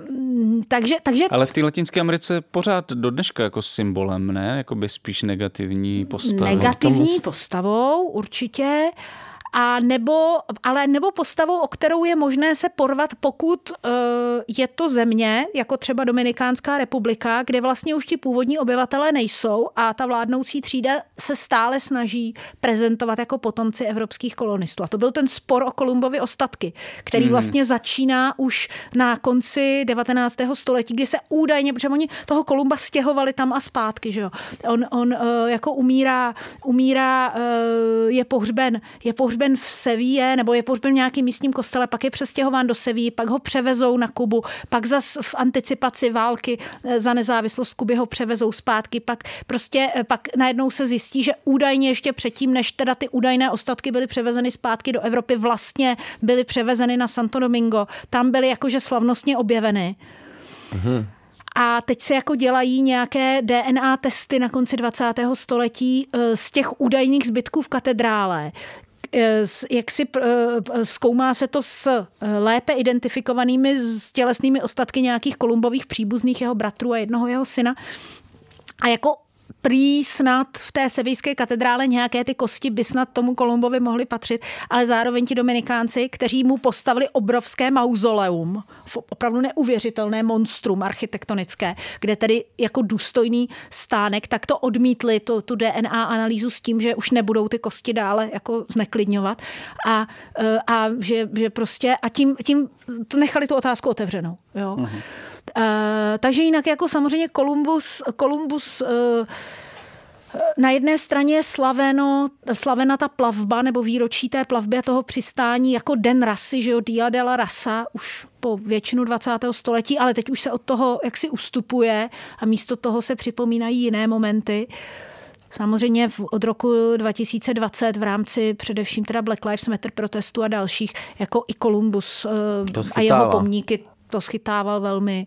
takže, takže... Ale v té Latinské Americe pořád do dneška jako symbolem, ne? Jakoby spíš negativní postavou. Negativní postavou určitě. A nebo, ale nebo postavou, o kterou je možné se porvat, pokud uh, je to země, jako třeba Dominikánská republika, kde vlastně už ti původní obyvatelé nejsou a ta vládnoucí třída se stále snaží prezentovat jako potomci evropských kolonistů. A to byl ten spor o Kolumbovy ostatky, který hmm. vlastně začíná už na konci devatenáctého století, kdy se údajně, protože oni toho Kolumba stěhovali tam a zpátky, že jo. On, on uh, jako umírá, umírá uh, je pohřben, je pohřben v Sevíje, nebo je pohřben v nějakým místním kostele, pak je přestěhován do Sevíji, pak ho převezou na Kubu, pak zas v anticipaci války za nezávislost Kuby ho převezou zpátky, pak prostě pak najednou se zjistí, že údajně ještě předtím, než teda ty údajné ostatky byly převezeny zpátky do Evropy, vlastně byly převezeny na Santo Domingo. Tam byly jakože slavnostně objeveny. Mhm. A teď se jako dělají nějaké D N A testy na konci dvacátého století z těch údajných zbytků v katedrále. Jak si zkoumá se to s lépe identifikovanými s tělesnými ostatky nějakých Kolumbových příbuzných, jeho bratrů a jednoho jeho syna. A jako prý snad v té sevijské katedrále nějaké ty kosti by snad tomu Kolumbovi mohly patřit, ale zároveň ti Dominikánci, kteří mu postavili obrovské mauzoleum, opravdu neuvěřitelné monstrum architektonické, kde tedy jako důstojný stánek, tak to odmítli, to, tu D N A analýzu s tím, že už nebudou ty kosti dále jako zneklidňovat, a, a že, že prostě a tím, tím to nechali tu otázku otevřenou. Jo. Mhm. Uh, takže jinak jako samozřejmě Kolumbus, Kolumbus uh, na jedné straně je slaveno, slavena ta plavba nebo výročí té plavby a toho přistání jako den rasy, že jo, Dia de la Raza už po většinu dvacátého století, ale teď už se od toho jaksi ustupuje a místo toho se připomínají jiné momenty. Samozřejmě od roku dva tisíce dvacet v rámci především teda Black Lives Matter protestu a dalších, jako i Kolumbus uh, a jeho pomníky to schytával velmi.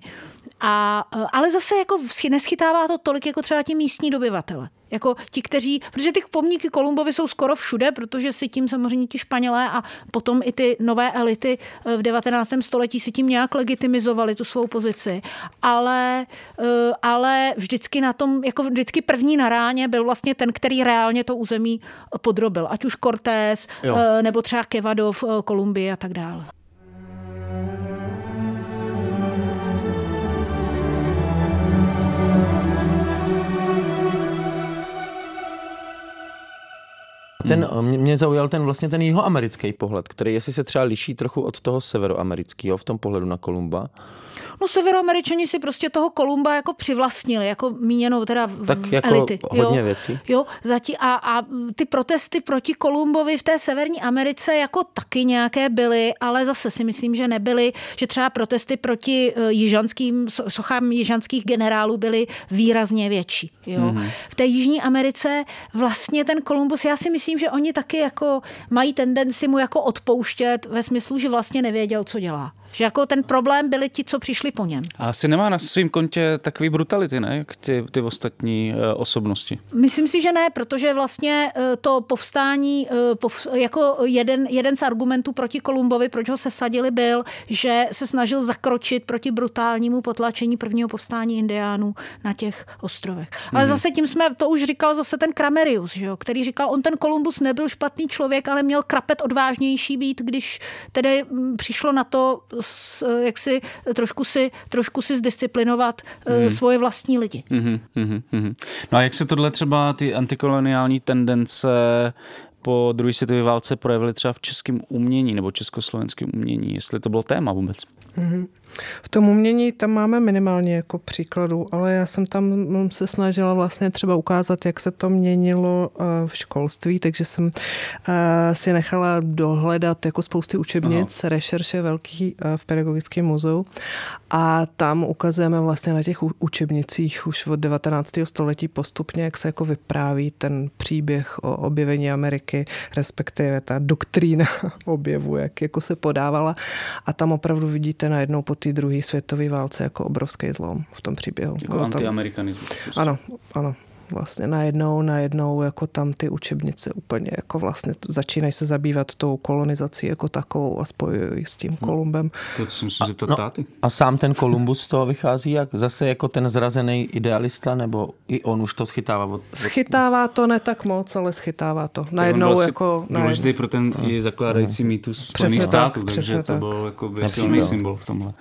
A, ale zase jako neschytává to tolik jako třeba ti místní dobyvatele. Jako ti, kteří, protože ty pomníky Kolumbovi jsou skoro všude, protože si tím samozřejmě ti Španělé a potom i ty nové elity v devatenáctém století si tím nějak legitimizovali tu svou pozici. Ale, ale vždycky na tom, jako vždycky první na ráně byl vlastně ten, který reálně to území podrobil. Ať už Cortés, jo. nebo třeba Kevadov, Kolumbie a tak dále. ten, hmm. mě zaujal ten vlastně ten jihoamerický pohled, který jestli se třeba liší trochu od toho severoamerického v tom pohledu na Kolumba. No Severoameričani si prostě toho Kolumba jako přivlastnili, jako míněno teda tak jako elity. Hodně jo, věcí. Jo, zatím a, a ty protesty proti Kolumbovi v té Severní Americe jako taky nějaké byly, ale zase si myslím, že nebyly, že třeba protesty proti jižanským, sochám jižanských generálů byly výrazně větší. Jo. Mm-hmm. V té Jižní Americe vlastně ten Kolumbus, já si myslím, že oni taky jako mají tendenci mu jako odpouštět ve smyslu, že vlastně nevěděl, co dělá. Že jako ten problém byli ti, co přišli po něm. A asi nemá na svým kontě takový brutality, ne? Jak ty, ty ostatní osobnosti. Myslím si, že ne, protože vlastně to povstání, jako jeden, jeden z argumentů proti Kolumbovi, proč ho sesadili, byl, že se snažil zakročit proti brutálnímu potlačení prvního povstání indiánů na těch ostrovech. Ale mm-hmm. zase tím jsme, to už říkal zase ten Kramerius, že jo, který říkal, on ten Kolumbus nebyl špatný člověk, ale měl krapet odvážnější být, když tedy přišlo na to, jak si trošku si, trošku si zdisciplinovat hmm. svoje vlastní lidi. Hmm, hmm, hmm. No a jak se tohle třeba ty antikoloniální tendence po druhé světové válce projevily třeba v českém umění nebo československém umění, jestli to bylo téma vůbec? Hmm. V tom umění tam máme minimálně jako příkladů, ale já jsem tam se snažila vlastně třeba ukázat, jak se to měnilo v školství, takže jsem si nechala dohledat jako spousty učebnic, no. Rešerše velký v pedagogickém muzeu a tam ukazujeme vlastně na těch učebnicích už od devatenáctého století postupně, jak se jako vypráví ten příběh o objevení Ameriky, respektive ta doktrína objevu, jak jako se podávala a tam opravdu vidíte najednou po té druhé světové válce jako obrovský zlom v tom příběhu. Jako no, antiamerikanismus. Prostě. Ano, ano. Vlastně najednou, najednou jako tam ty učebnice úplně jako vlastně začínají se zabývat tou kolonizací jako takovou a spojují s tím Kolumbem. To si musím zeptat no, táty. A sám ten Kolumbus z toho vychází jak zase jako ten zrazený idealista, nebo i on už to schytává? Od, od... Schytává to ne tak moc, ale schytává to. Najednou jako... Důležitý najednou. Pro ten i zakládající mýtus Spojených států, takže to byl jako silný symbol v tomhle.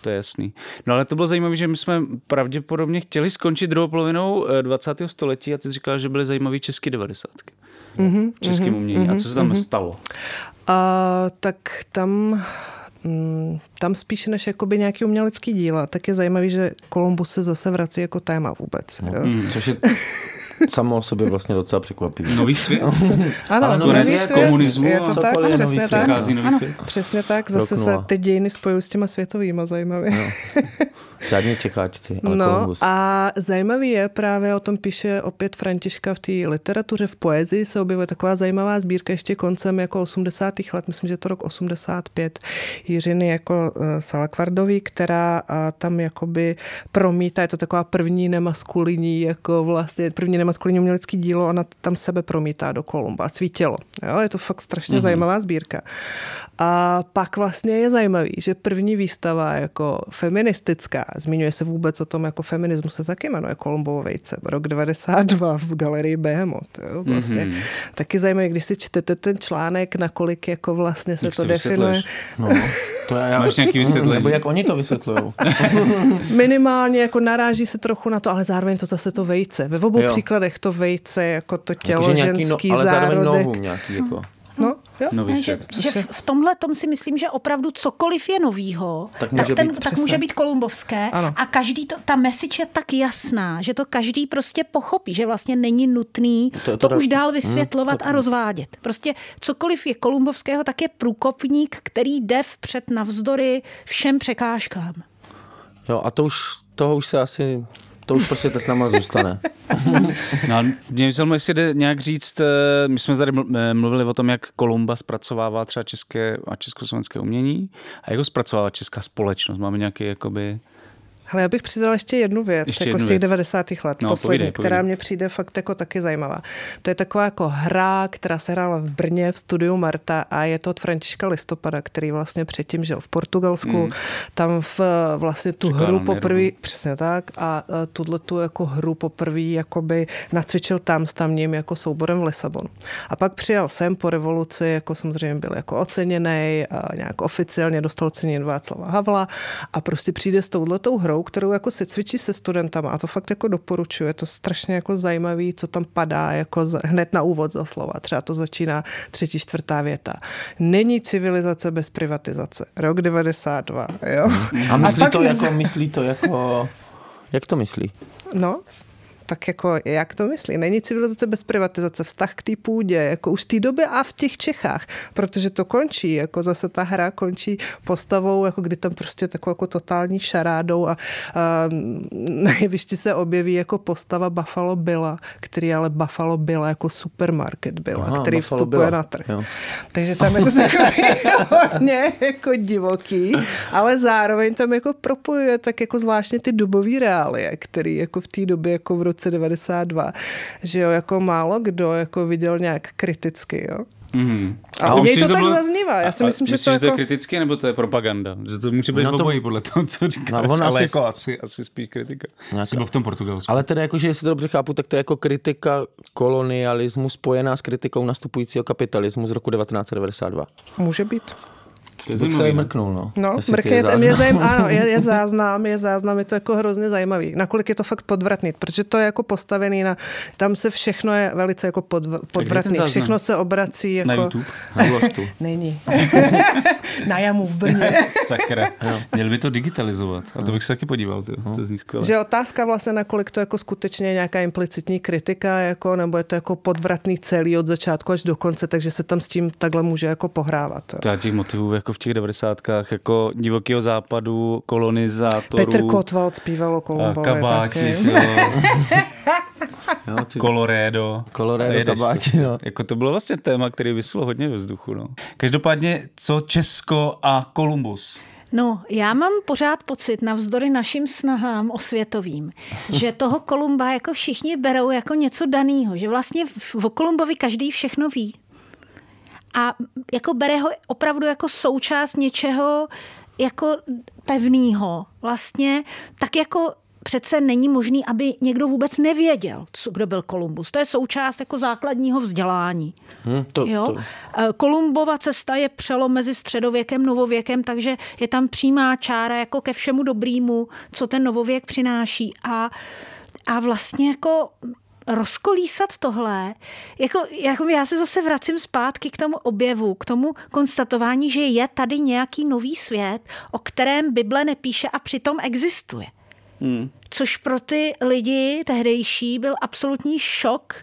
To je jasný. No ale to bylo zajímavé, že my jsme pravděpodobně chtěli skončit druhou polovinou dvacátého století a ty jsi říkala, že byly zajímavé české devadesátky. Mm-hmm, českým mm-hmm, umění. Mm-hmm, a co se tam mm-hmm. stalo? A, tak tam... tam spíš než jakoby nějaký umělecký díla, tak je zajímavý, že Kolumbus se zase vrací jako téma vůbec. Jo? Mm, což je samo o sobě vlastně docela překvapivý. Nový svět? Ano, ale nový svět. Komunismu je to tak, přesně tak. Ano, přesně tak, zase Roknula. Se ty dějiny spojují s těma světovýma zajímavý. No. Žádní Čecháčci, ale no, Kolumbus. A zajímavý je právě, o tom píše opět Františka v té literatuře, v poezii se objevuje taková zajímavá sbírka ještě koncem jako osmdesátých let, myslím, že to rok osmdesát pět, Jiřiny jako Salakvardový, která tam jakoby promítá, je to taková první nemaskulinní, jako vlastně první nemaskulinní umělecký dílo, ona tam sebe promítá do Kolumba a Svítilo. Jo, je to fakt strašně mm-hmm. zajímavá sbírka. A pak vlastně je zajímavý, že první výstava jako feministická, zmiňuje se vůbec o tom, jako feminismus se taky jmenuje Kolumbovo vejce, rok devadesát dva v galerii Behemoth. Jo, vlastně. Mm-hmm. Taky zajímavé, když si čtete ten článek, nakolik jako vlastně se jak to definuje. No, to já, já... Máš nějaký vysvětlení? Nebo jak oni to vysvětlují? Minimálně jako naráží se trochu na to, ale zároveň to zase to vejce. Ve obou jo. příkladech to vejce, jako to tělo, jako, ženský no, ale zárodek. Nohu nějaký, jako. No, jo. Že, že v tomhle tom si myslím, že opravdu cokoliv je novýho, tak může, tak ten, být, tak může být kolumbovské ano. a každý to, ta message je tak jasná, že to každý prostě pochopí, že vlastně není nutný to, to, to už dál vysvětlovat hmm, a rozvádět. Prostě cokoliv je kolumbovského, tak je průkopník, který jde vpřed navzdory všem překážkám. Jo, a to už, toho už se asi... To už prostě to s náma zůstane. No, mě vzal, jestli jde nějak říct, my jsme tady mluvili o tom, jak Kolumba zpracovává třeba české a československé umění a jak ho zpracovává česká společnost. Máme nějaký jakoby... Ale já bych přidala ještě jednu věc, ještě jako jednu z těch věc. devadesátých let, no, poslední, povídej, povídej. Která mě přijde fakt jako taky zajímavá. To je taková jako hra, která se hrála v Brně v studiu Marta a je to od Františka Listopada, který vlastně předtím žil v Portugalsku, mm. tam v, vlastně tu Překlánu hru poprvé, přesně tak, a tuhle tu jako hru poprvé jakoby nacvičil tam s tamním jako souborem v Lisabonu. A pak přijal sem po revoluci, jako samozřejmě byl jako oceněnej, nějak oficiálně dostal ocenění Václava Havla a prostě přijde s touhletou hrou hru, kterou jako se cvičí se studentama a to fakt jako doporučuji. Je to strašně jako zajímavý, co tam padá jako hned na úvod za slova. Třeba to začíná třetí, čtvrtá věta. Není civilizace bez privatizace. Rok devadesát dva, jo. A myslí a to nez... jako, myslí to jako... Jak to myslí? No, tak jako, jak to myslí? Není civilizace bez privatizace, vztah k té půdě, jako už v té době a v těch Čechách, protože to končí, jako zase ta hra končí postavou, jako kdy tam prostě takovou jako totální šarádou a, a na jevišti se objeví jako postava Buffalo Billa, který ale Buffalo Billa jako supermarket Billa, aha, který Buffalo vstupuje Billa na trh. Jo. Takže tam je to takový hodně jako divoký, ale zároveň tam jako propojuje tak jako zvláštně ty dobový reálie, který jako v té době jako v roce devadesát dva, že jo, jako málo kdo jako viděl nějak kriticky, jo. Mm-hmm. A, a u něj to tak bylo... zaznívá. Já si myslím, myslíš, že to, že to jako... je kritické, nebo to je propaganda? Že to může být no obojí to... podle toho, co říkáš, no, ale asi... jako asi, asi spíš kritika. No, si... Nebo v tom Portugalsku. Ale teda, jakože, jestli to dobře chápu, tak to je jako kritika kolonialismu spojená s kritikou nastupujícího kapitalismu z roku devatenáct set devadesát dva. Může být. To bych se jí mrknul, no. No, mrkněte, je, je zajímavý, ano, je, je záznam, je záznam, je to jako hrozně zajímavý. Nakolik je to fakt podvratný, protože to je jako postavený na, tam se všechno je velice jako pod, podvratný, všechno se obrací jako... Na YouTube? Na vložtu? Není. Na jamu v Brně. Sakra. No. Měl by to digitalizovat. A to bych se taky podíval, ty. No. To zní skvěle. Že otázka vlastně, nakolik to jako skutečně nějaká implicitní kritika, jako, nebo je to jako podvratný celý od začátku až do konce, takže se tam s tím takhle může jako pohrávat. Já těch motivů jako v těch devadesátkách, jako divokýho západu, kolonizátorů. Petr Kottwald zpíval o Kolumbovi. Kabáti, no, ty... Kolorédo. Kolorédo, kabáti, no. Jako to bylo vlastně téma, který vysilo hodně ve vzduchu, no. Každopádně, co Česko a Kolumbus? No, já mám pořád pocit, navzdory našim snahám osvětovým, že toho Kolumba jako všichni berou jako něco danýho, že vlastně o Kolumbovi každý všechno ví. A jako bere ho opravdu jako součást něčeho jako pevného. Vlastně tak jako přece není možný, aby někdo vůbec nevěděl, kdo byl Kolumbus. To je součást jako základního vzdělání. Hmm, to, jo? To. Kolumbova cesta je přelom mezi středověkem, novověkem, takže je tam přímá čára jako ke všemu dobrýmu, co ten novověk přináší. A, a vlastně jako... rozkolísat tohle, jako, jako já se zase vracím zpátky k tomu objevu, k tomu konstatování, že je tady nějaký nový svět, o kterém Bible nepíše a přitom existuje. Hmm. Což pro ty lidi tehdejší byl absolutní šok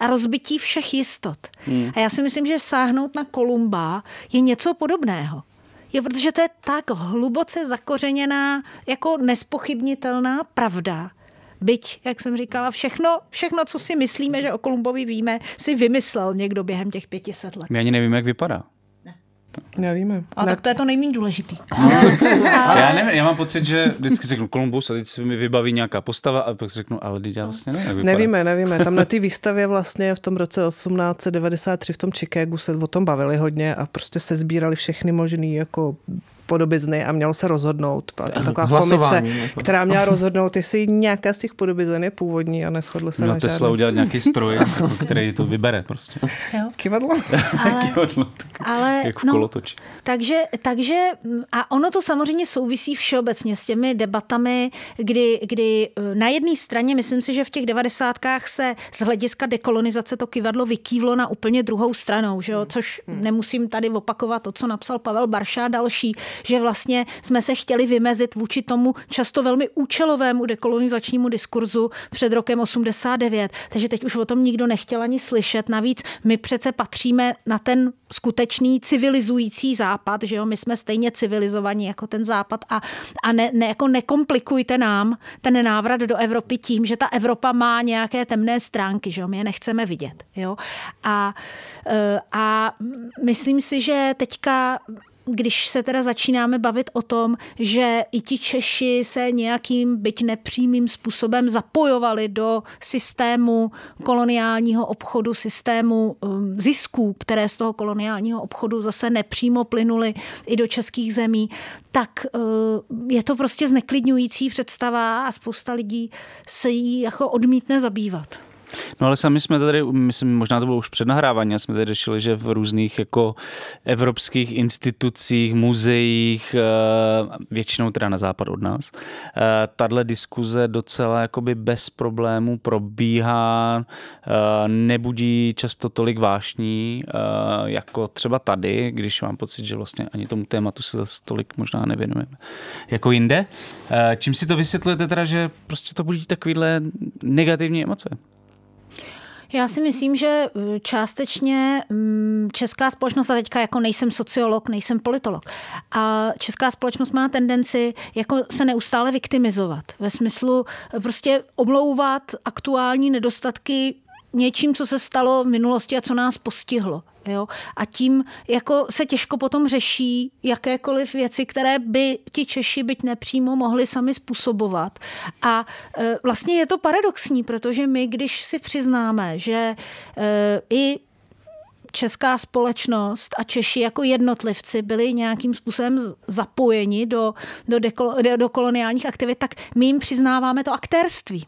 a rozbití všech jistot. Hmm. A já si myslím, že sáhnout na Kolumba je něco podobného. Je, protože to je tak hluboce zakořeněná, jako nespochybnitelná pravda, byť, jak jsem říkala, všechno, všechno, co si myslíme, že o Kolumbovi víme, si vymyslel někdo během těch pětiset let. My ani nevíme, jak vypadá. Ne. Nevíme. A ne. Tak to je to nejméně důležitý. A... Já nevím, já mám pocit, že vždycky řeknu Kolumbus a teď se mi vybaví nějaká postava a pak řeknu, ale teď já vlastně nevím, jak vypadá. Nevíme, nevíme. Tam na té výstavě vlastně v tom roce osmnáct set devadesát tři v tom Chicagu se o tom bavili hodně a prostě se sbírali všechny možný jako... podobizny a mělo se rozhodnout. Byla to taková komise, jako, která měla rozhodnout, jestli nějaká z těch podobizin je původní a neshodli se měla na žádnou. Měla Tesla udělat nějaký stroj, který to vybere prostě. Jo. Kivadlo. Ale, Kivadlo, tak, ale, jak v kolotoči. No, takže, takže a ono to samozřejmě souvisí všeobecně s těmi debatami, kdy, kdy na jedné straně, myslím si, že v těch devadesátkách se z hlediska dekolonizace to kivadlo vykývlo na úplně druhou stranou, že jo? Což nemusím tady opakovat to, co napsal Pavel Barša a další, že vlastně jsme se chtěli vymezit vůči tomu často velmi účelovému dekolonizačnímu diskurzu před rokem osmdesát devět. Takže teď už o tom nikdo nechtěl ani slyšet. Navíc my přece patříme na ten skutečný civilizující západ, že jo, my jsme stejně civilizovaní jako ten západ a, a ne, ne, jako nekomplikujte nám ten návrat do Evropy tím, že ta Evropa má nějaké temné stránky, že jo, my je nechceme vidět, jo. A, a myslím si, že teďka... když se teda začínáme bavit o tom, že i ti Češi se nějakým, byť nepřímým způsobem zapojovali do systému koloniálního obchodu, systému zisků, které z toho koloniálního obchodu zase nepřímo plynuly i do českých zemí, tak je to prostě zneklidňující představa a spousta lidí se jí jako odmítne zabývat. No ale sami jsme tady, myslím, možná to bylo už před nahráváním, jsme tady řešili, že v různých jako evropských institucích, muzeích, většinou teda na západ od nás, tahle diskuze docela jakoby bez problémů probíhá, nebudí často tolik vášní, jako třeba tady, když mám pocit, že vlastně ani tomu tématu se zase tolik možná nevěnujeme. Jako jinde. Čím si to vysvětlujete teda, že prostě to budí takovýhle negativní emoce? Já si myslím, že částečně česká společnost, a teďka jako nejsem sociolog, nejsem politolog, a česká společnost má tendenci jako se neustále viktimizovat. Ve smyslu prostě omlouvat aktuální nedostatky něčím, co se stalo v minulosti a co nás postihlo. Jo? A tím jako se těžko potom řeší jakékoliv věci, které by ti Češi byť nepřímo mohli sami způsobovat. A e, vlastně je to paradoxní, protože my, když si přiznáme, že e, i česká společnost a Češi jako jednotlivci byli nějakým způsobem zapojeni do, do, dekolo, do koloniálních aktivit, tak my jim přiznáváme to aktérství.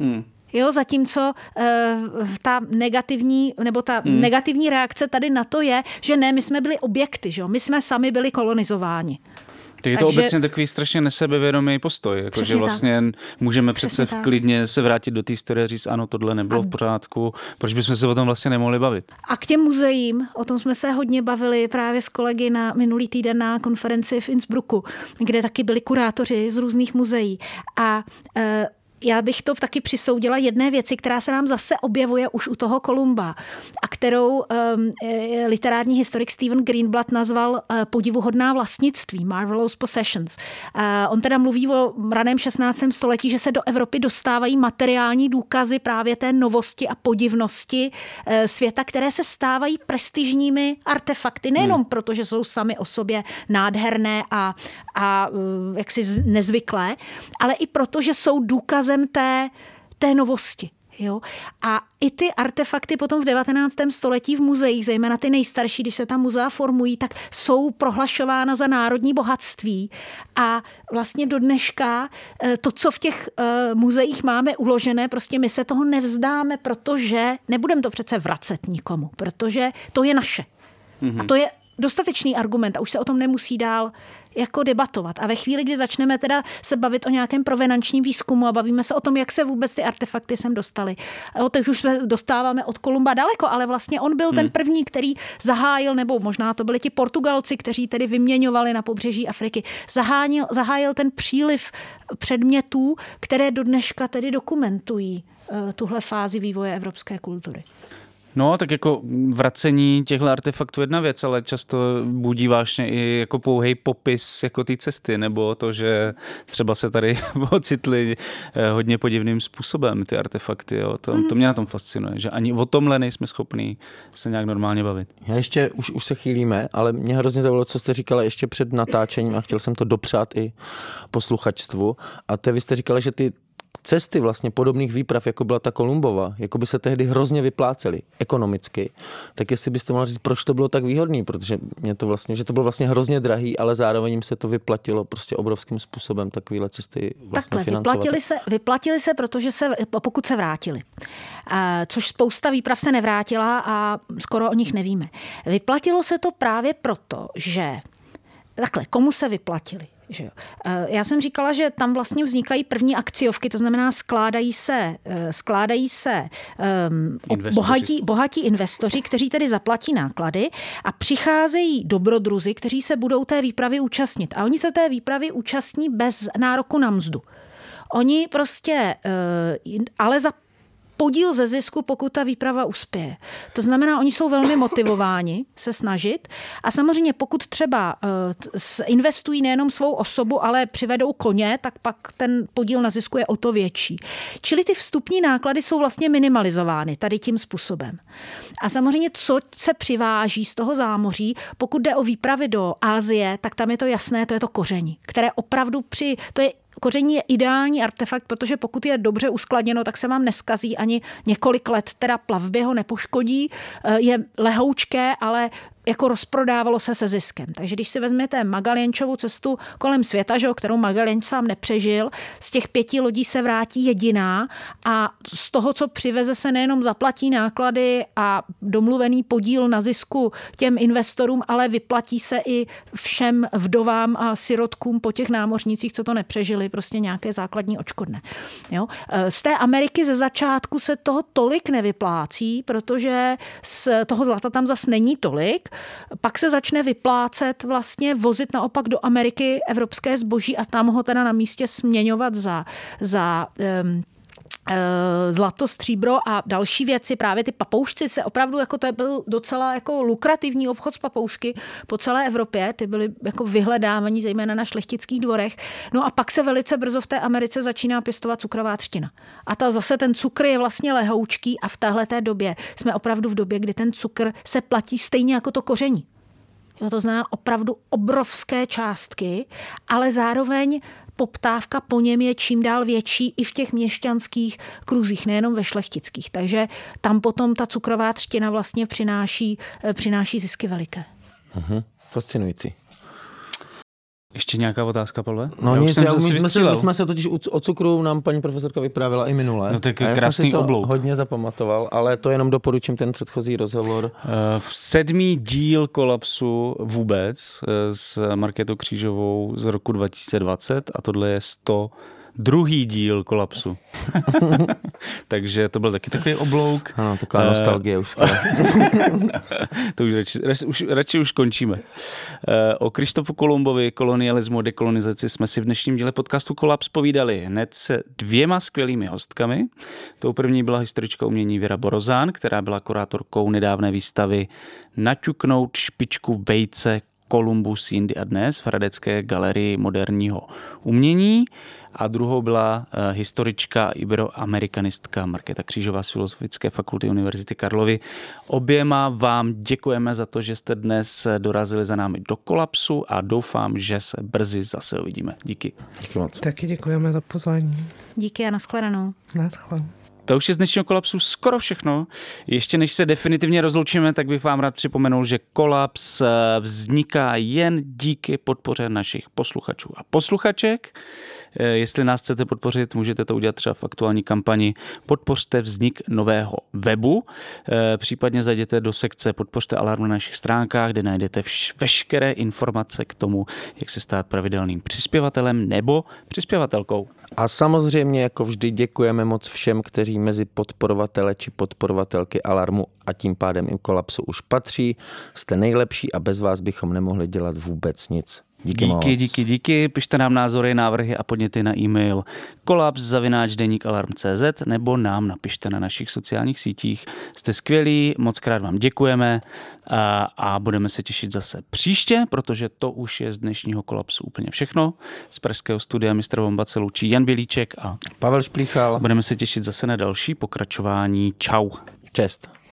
Hmm. Jo, zatímco e, ta negativní nebo ta hmm. negativní reakce tady na to je, že ne, my jsme byli objekty, že jo? My jsme sami byli kolonizováni. Tak je to Takže... obecně takový strašně nesebevědomý postoj, jako že vlastně tak. můžeme přece v klidně se vrátit do té historie a říct, ano, tohle nebylo a... v pořádku, proč bychom se o tom vlastně nemohli bavit. A k těm muzeím, o tom jsme se hodně bavili právě s kolegy na minulý týden na konferenci v Innsbrucku, kde taky byli kurátoři z různých muzeí. A e, já bych to taky přisoudila jedné věci, která se nám zase objevuje už u toho Kolumba a kterou um, literární historik Steven Greenblatt nazval uh, podivuhodná vlastnictví, marvelous possessions. Uh, on teda mluví o raném šestnáctém století, že se do Evropy dostávají materiální důkazy právě té novosti a podivnosti uh, světa, které se stávají prestižními artefakty, nejenom hmm. proto, že jsou sami o sobě nádherné a, a uh, jaksi nezvyklé, ale i proto, že jsou důkazy Té, té novosti. Jo? A i ty artefakty potom v devatenáctém století v muzeích, zejména ty nejstarší, když se tam muzea formují, tak jsou prohlašována za národní bohatství. A vlastně do dneška to, co v těch muzeích máme uložené, prostě my se toho nevzdáme, protože nebudeme to přece vracet nikomu, protože to je naše. Mm-hmm. A to je dostatečný argument a už se o tom nemusí dál jako debatovat. A ve chvíli, kdy začneme teda se bavit o nějakém provenančním výzkumu a bavíme se o tom, jak se vůbec ty artefakty sem dostaly. O těch už se dostáváme od Kolumba daleko, ale vlastně on byl hmm. ten první, který zahájil, nebo možná to byli ti Portugalci, kteří tedy vyměňovali na pobřeží Afriky, zahájil, zahájil ten příliv předmětů, které do dneška tedy dokumentují uh, tuhle fázi vývoje evropské kultury. No, tak jako vracení těchto artefaktů jedna věc, ale často budí vážně i jako pouhej popis jako té cesty, nebo to, že třeba se tady ocitli hodně podivným způsobem ty artefakty. Jo. To, to mě na tom fascinuje, že ani o tomhle nejsme schopní se nějak normálně bavit. Já ještě, už, už se chýlíme, ale mě hrozně zaujalo, co jste říkala ještě před natáčením a chtěl jsem to dopřát i posluchačstvu. A to vy jste říkala, že ty cesty vlastně podobných výprav, jako byla ta Kolumbova, jako by se tehdy hrozně vyplácely ekonomicky, tak jestli byste mohla říct, proč to bylo tak výhodný, protože mě to vlastně, že to bylo vlastně hrozně drahý, ale zároveň jim se to vyplatilo prostě obrovským způsobem takovýhle cesty vlastně Takhle, financovat. Vyplatili se, vyplatili se, protože se, pokud se vrátili, což spousta výprav se nevrátila a skoro o nich nevíme. Vyplatilo se to právě proto, že takhle, komu se vyplatili? Že jo. Já jsem říkala, že tam vlastně vznikají první akciovky, to znamená skládají se, skládají se um, bohatí, bohatí investoři, kteří tedy zaplatí náklady a přicházejí dobrodruzi, kteří se budou té výpravy účastnit. A oni se té výpravy účastní bez nároku na mzdu. Oni prostě, uh, ale za podíl ze zisku, pokud ta výprava uspěje. To znamená, oni jsou velmi motivováni se snažit a samozřejmě pokud třeba uh, investují nejenom svou osobu, ale přivedou koně, tak pak ten podíl na zisku je o to větší. Čili ty vstupní náklady jsou vlastně minimalizovány tady tím způsobem. A samozřejmě, co se přiváží z toho zámoří, pokud jde o výpravy do Asie, tak tam je to jasné, to je to koření, které opravdu při... To je Koření je ideální artefakt, protože pokud je dobře uskladněno, tak se vám neskazí ani několik let, teda plavbě ho nepoškodí, je lehoučké, ale jako rozprodávalo se se ziskem. Takže když si vezmete Magallančovu cestu kolem světa, že, kterou Magellan sám nepřežil, z těch pěti lodí se vrátí jediná a z toho, co přiveze, se nejenom zaplatí náklady a domluvený podíl na zisku těm investorům, ale vyplatí se i všem vdovám a sirotkům po těch námořnicích, co to nepřežili, prostě nějaké základní odškodné. Jo? Z té Ameriky ze začátku se toho tolik nevyplácí, protože z toho zlata tam zas není tolik. Pak se začne vyplácet vlastně vozit naopak do Ameriky evropské zboží a tam ho teda na místě směňovat za... za um, zlato, stříbro a další věci, právě ty papoušci se opravdu, jako to byl docela jako lukrativní obchod s papoušky po celé Evropě, ty byly jako vyhledávaní zejména na šlechtických dvorech. No a pak se velice brzo v té Americe začíná pěstovat cukrová třtina. A ta zase ten cukr je vlastně lehoučký a v téhle té době jsme opravdu v době, kdy ten cukr se platí stejně jako to koření. Jo, to znamená opravdu obrovské částky, ale zároveň poptávka po něm je čím dál větší i v těch měšťanských kruzích, nejenom ve šlechtických. Takže tam potom ta cukrová třtina vlastně přináší, přináší zisky veliké. Aha, fascinující. Ještě nějaká otázka, Pavle? No, nic, já, my, jsme si, my jsme se totiž o cukru nám paní profesorka vyprávila i minule. No, tak já jsem si to oblouk. hodně zapamatoval, ale to jenom doporučím ten předchozí rozhovor. Uh, sedmý díl Kolapsu vůbec uh, s Markétou Křížovou z roku dva tisíce dvacet a tohle je sto druhý díl Kolapsu. Takže to byl taky takový oblouk. Ano, taková nostalgie už. To už radši, už radši už končíme. O Krištofu Kolumbovi, kolonialismu a dekolonizaci jsme si v dnešním díle podcastu Kolaps povídali hned se dvěma skvělými hostkami. Tou první byla historička umění Věra Borozán, která byla kurátorkou nedávné výstavy Naťuknout špičku vejce: Kolumbus jindy a dnes v Hradecké galerii moderního umění. A druhou byla historička, iberoamerikanistka Markéta Křížová z Filozofické fakulty Univerzity Karlovy. Oběma vám děkujeme za to, že jste dnes dorazili za námi do Kolapsu a doufám, že se brzy zase uvidíme. Díky. Taky děkujeme za pozvání. Díky a nashledanou. Nashledanou. To už je z dnešního Kolapsu skoro všechno. Ještě než se definitivně rozloučíme, tak bych vám rád připomenul, že Kolaps vzniká jen díky podpoře našich posluchačů a posluchaček. Jestli nás chcete podpořit, můžete to udělat třeba v aktuální kampani Podpořte vznik nového webu. Případně zajděte do sekce Podpořte alarm na našich stránkách, kde najdete vš- veškeré informace k tomu, jak se stát pravidelným přispěvatelem nebo přispěvatelkou. A samozřejmě jako vždy děkujeme moc všem, kteří mezi podporovatele či podporovatelky Alarmu a tím pádem i Kolapsu už patří. Jste nejlepší a bez vás bychom nemohli dělat vůbec nic. Díky, díky, díky, díky. Pište nám názory, návrhy a podněty na e-mail kolaps zavináč deník alarm tečka cz nebo nám napište na našich sociálních sítích. Jste skvělí, moc krát vám děkujeme a, a budeme se těšit zase příště, protože to už je z dnešního Kolapsu úplně všechno. Z pražského studia Mistr Bomba se loučí Jan Bělíček a Pavel Šplíchal. Budeme se těšit zase na další pokračování. Čau. Čest.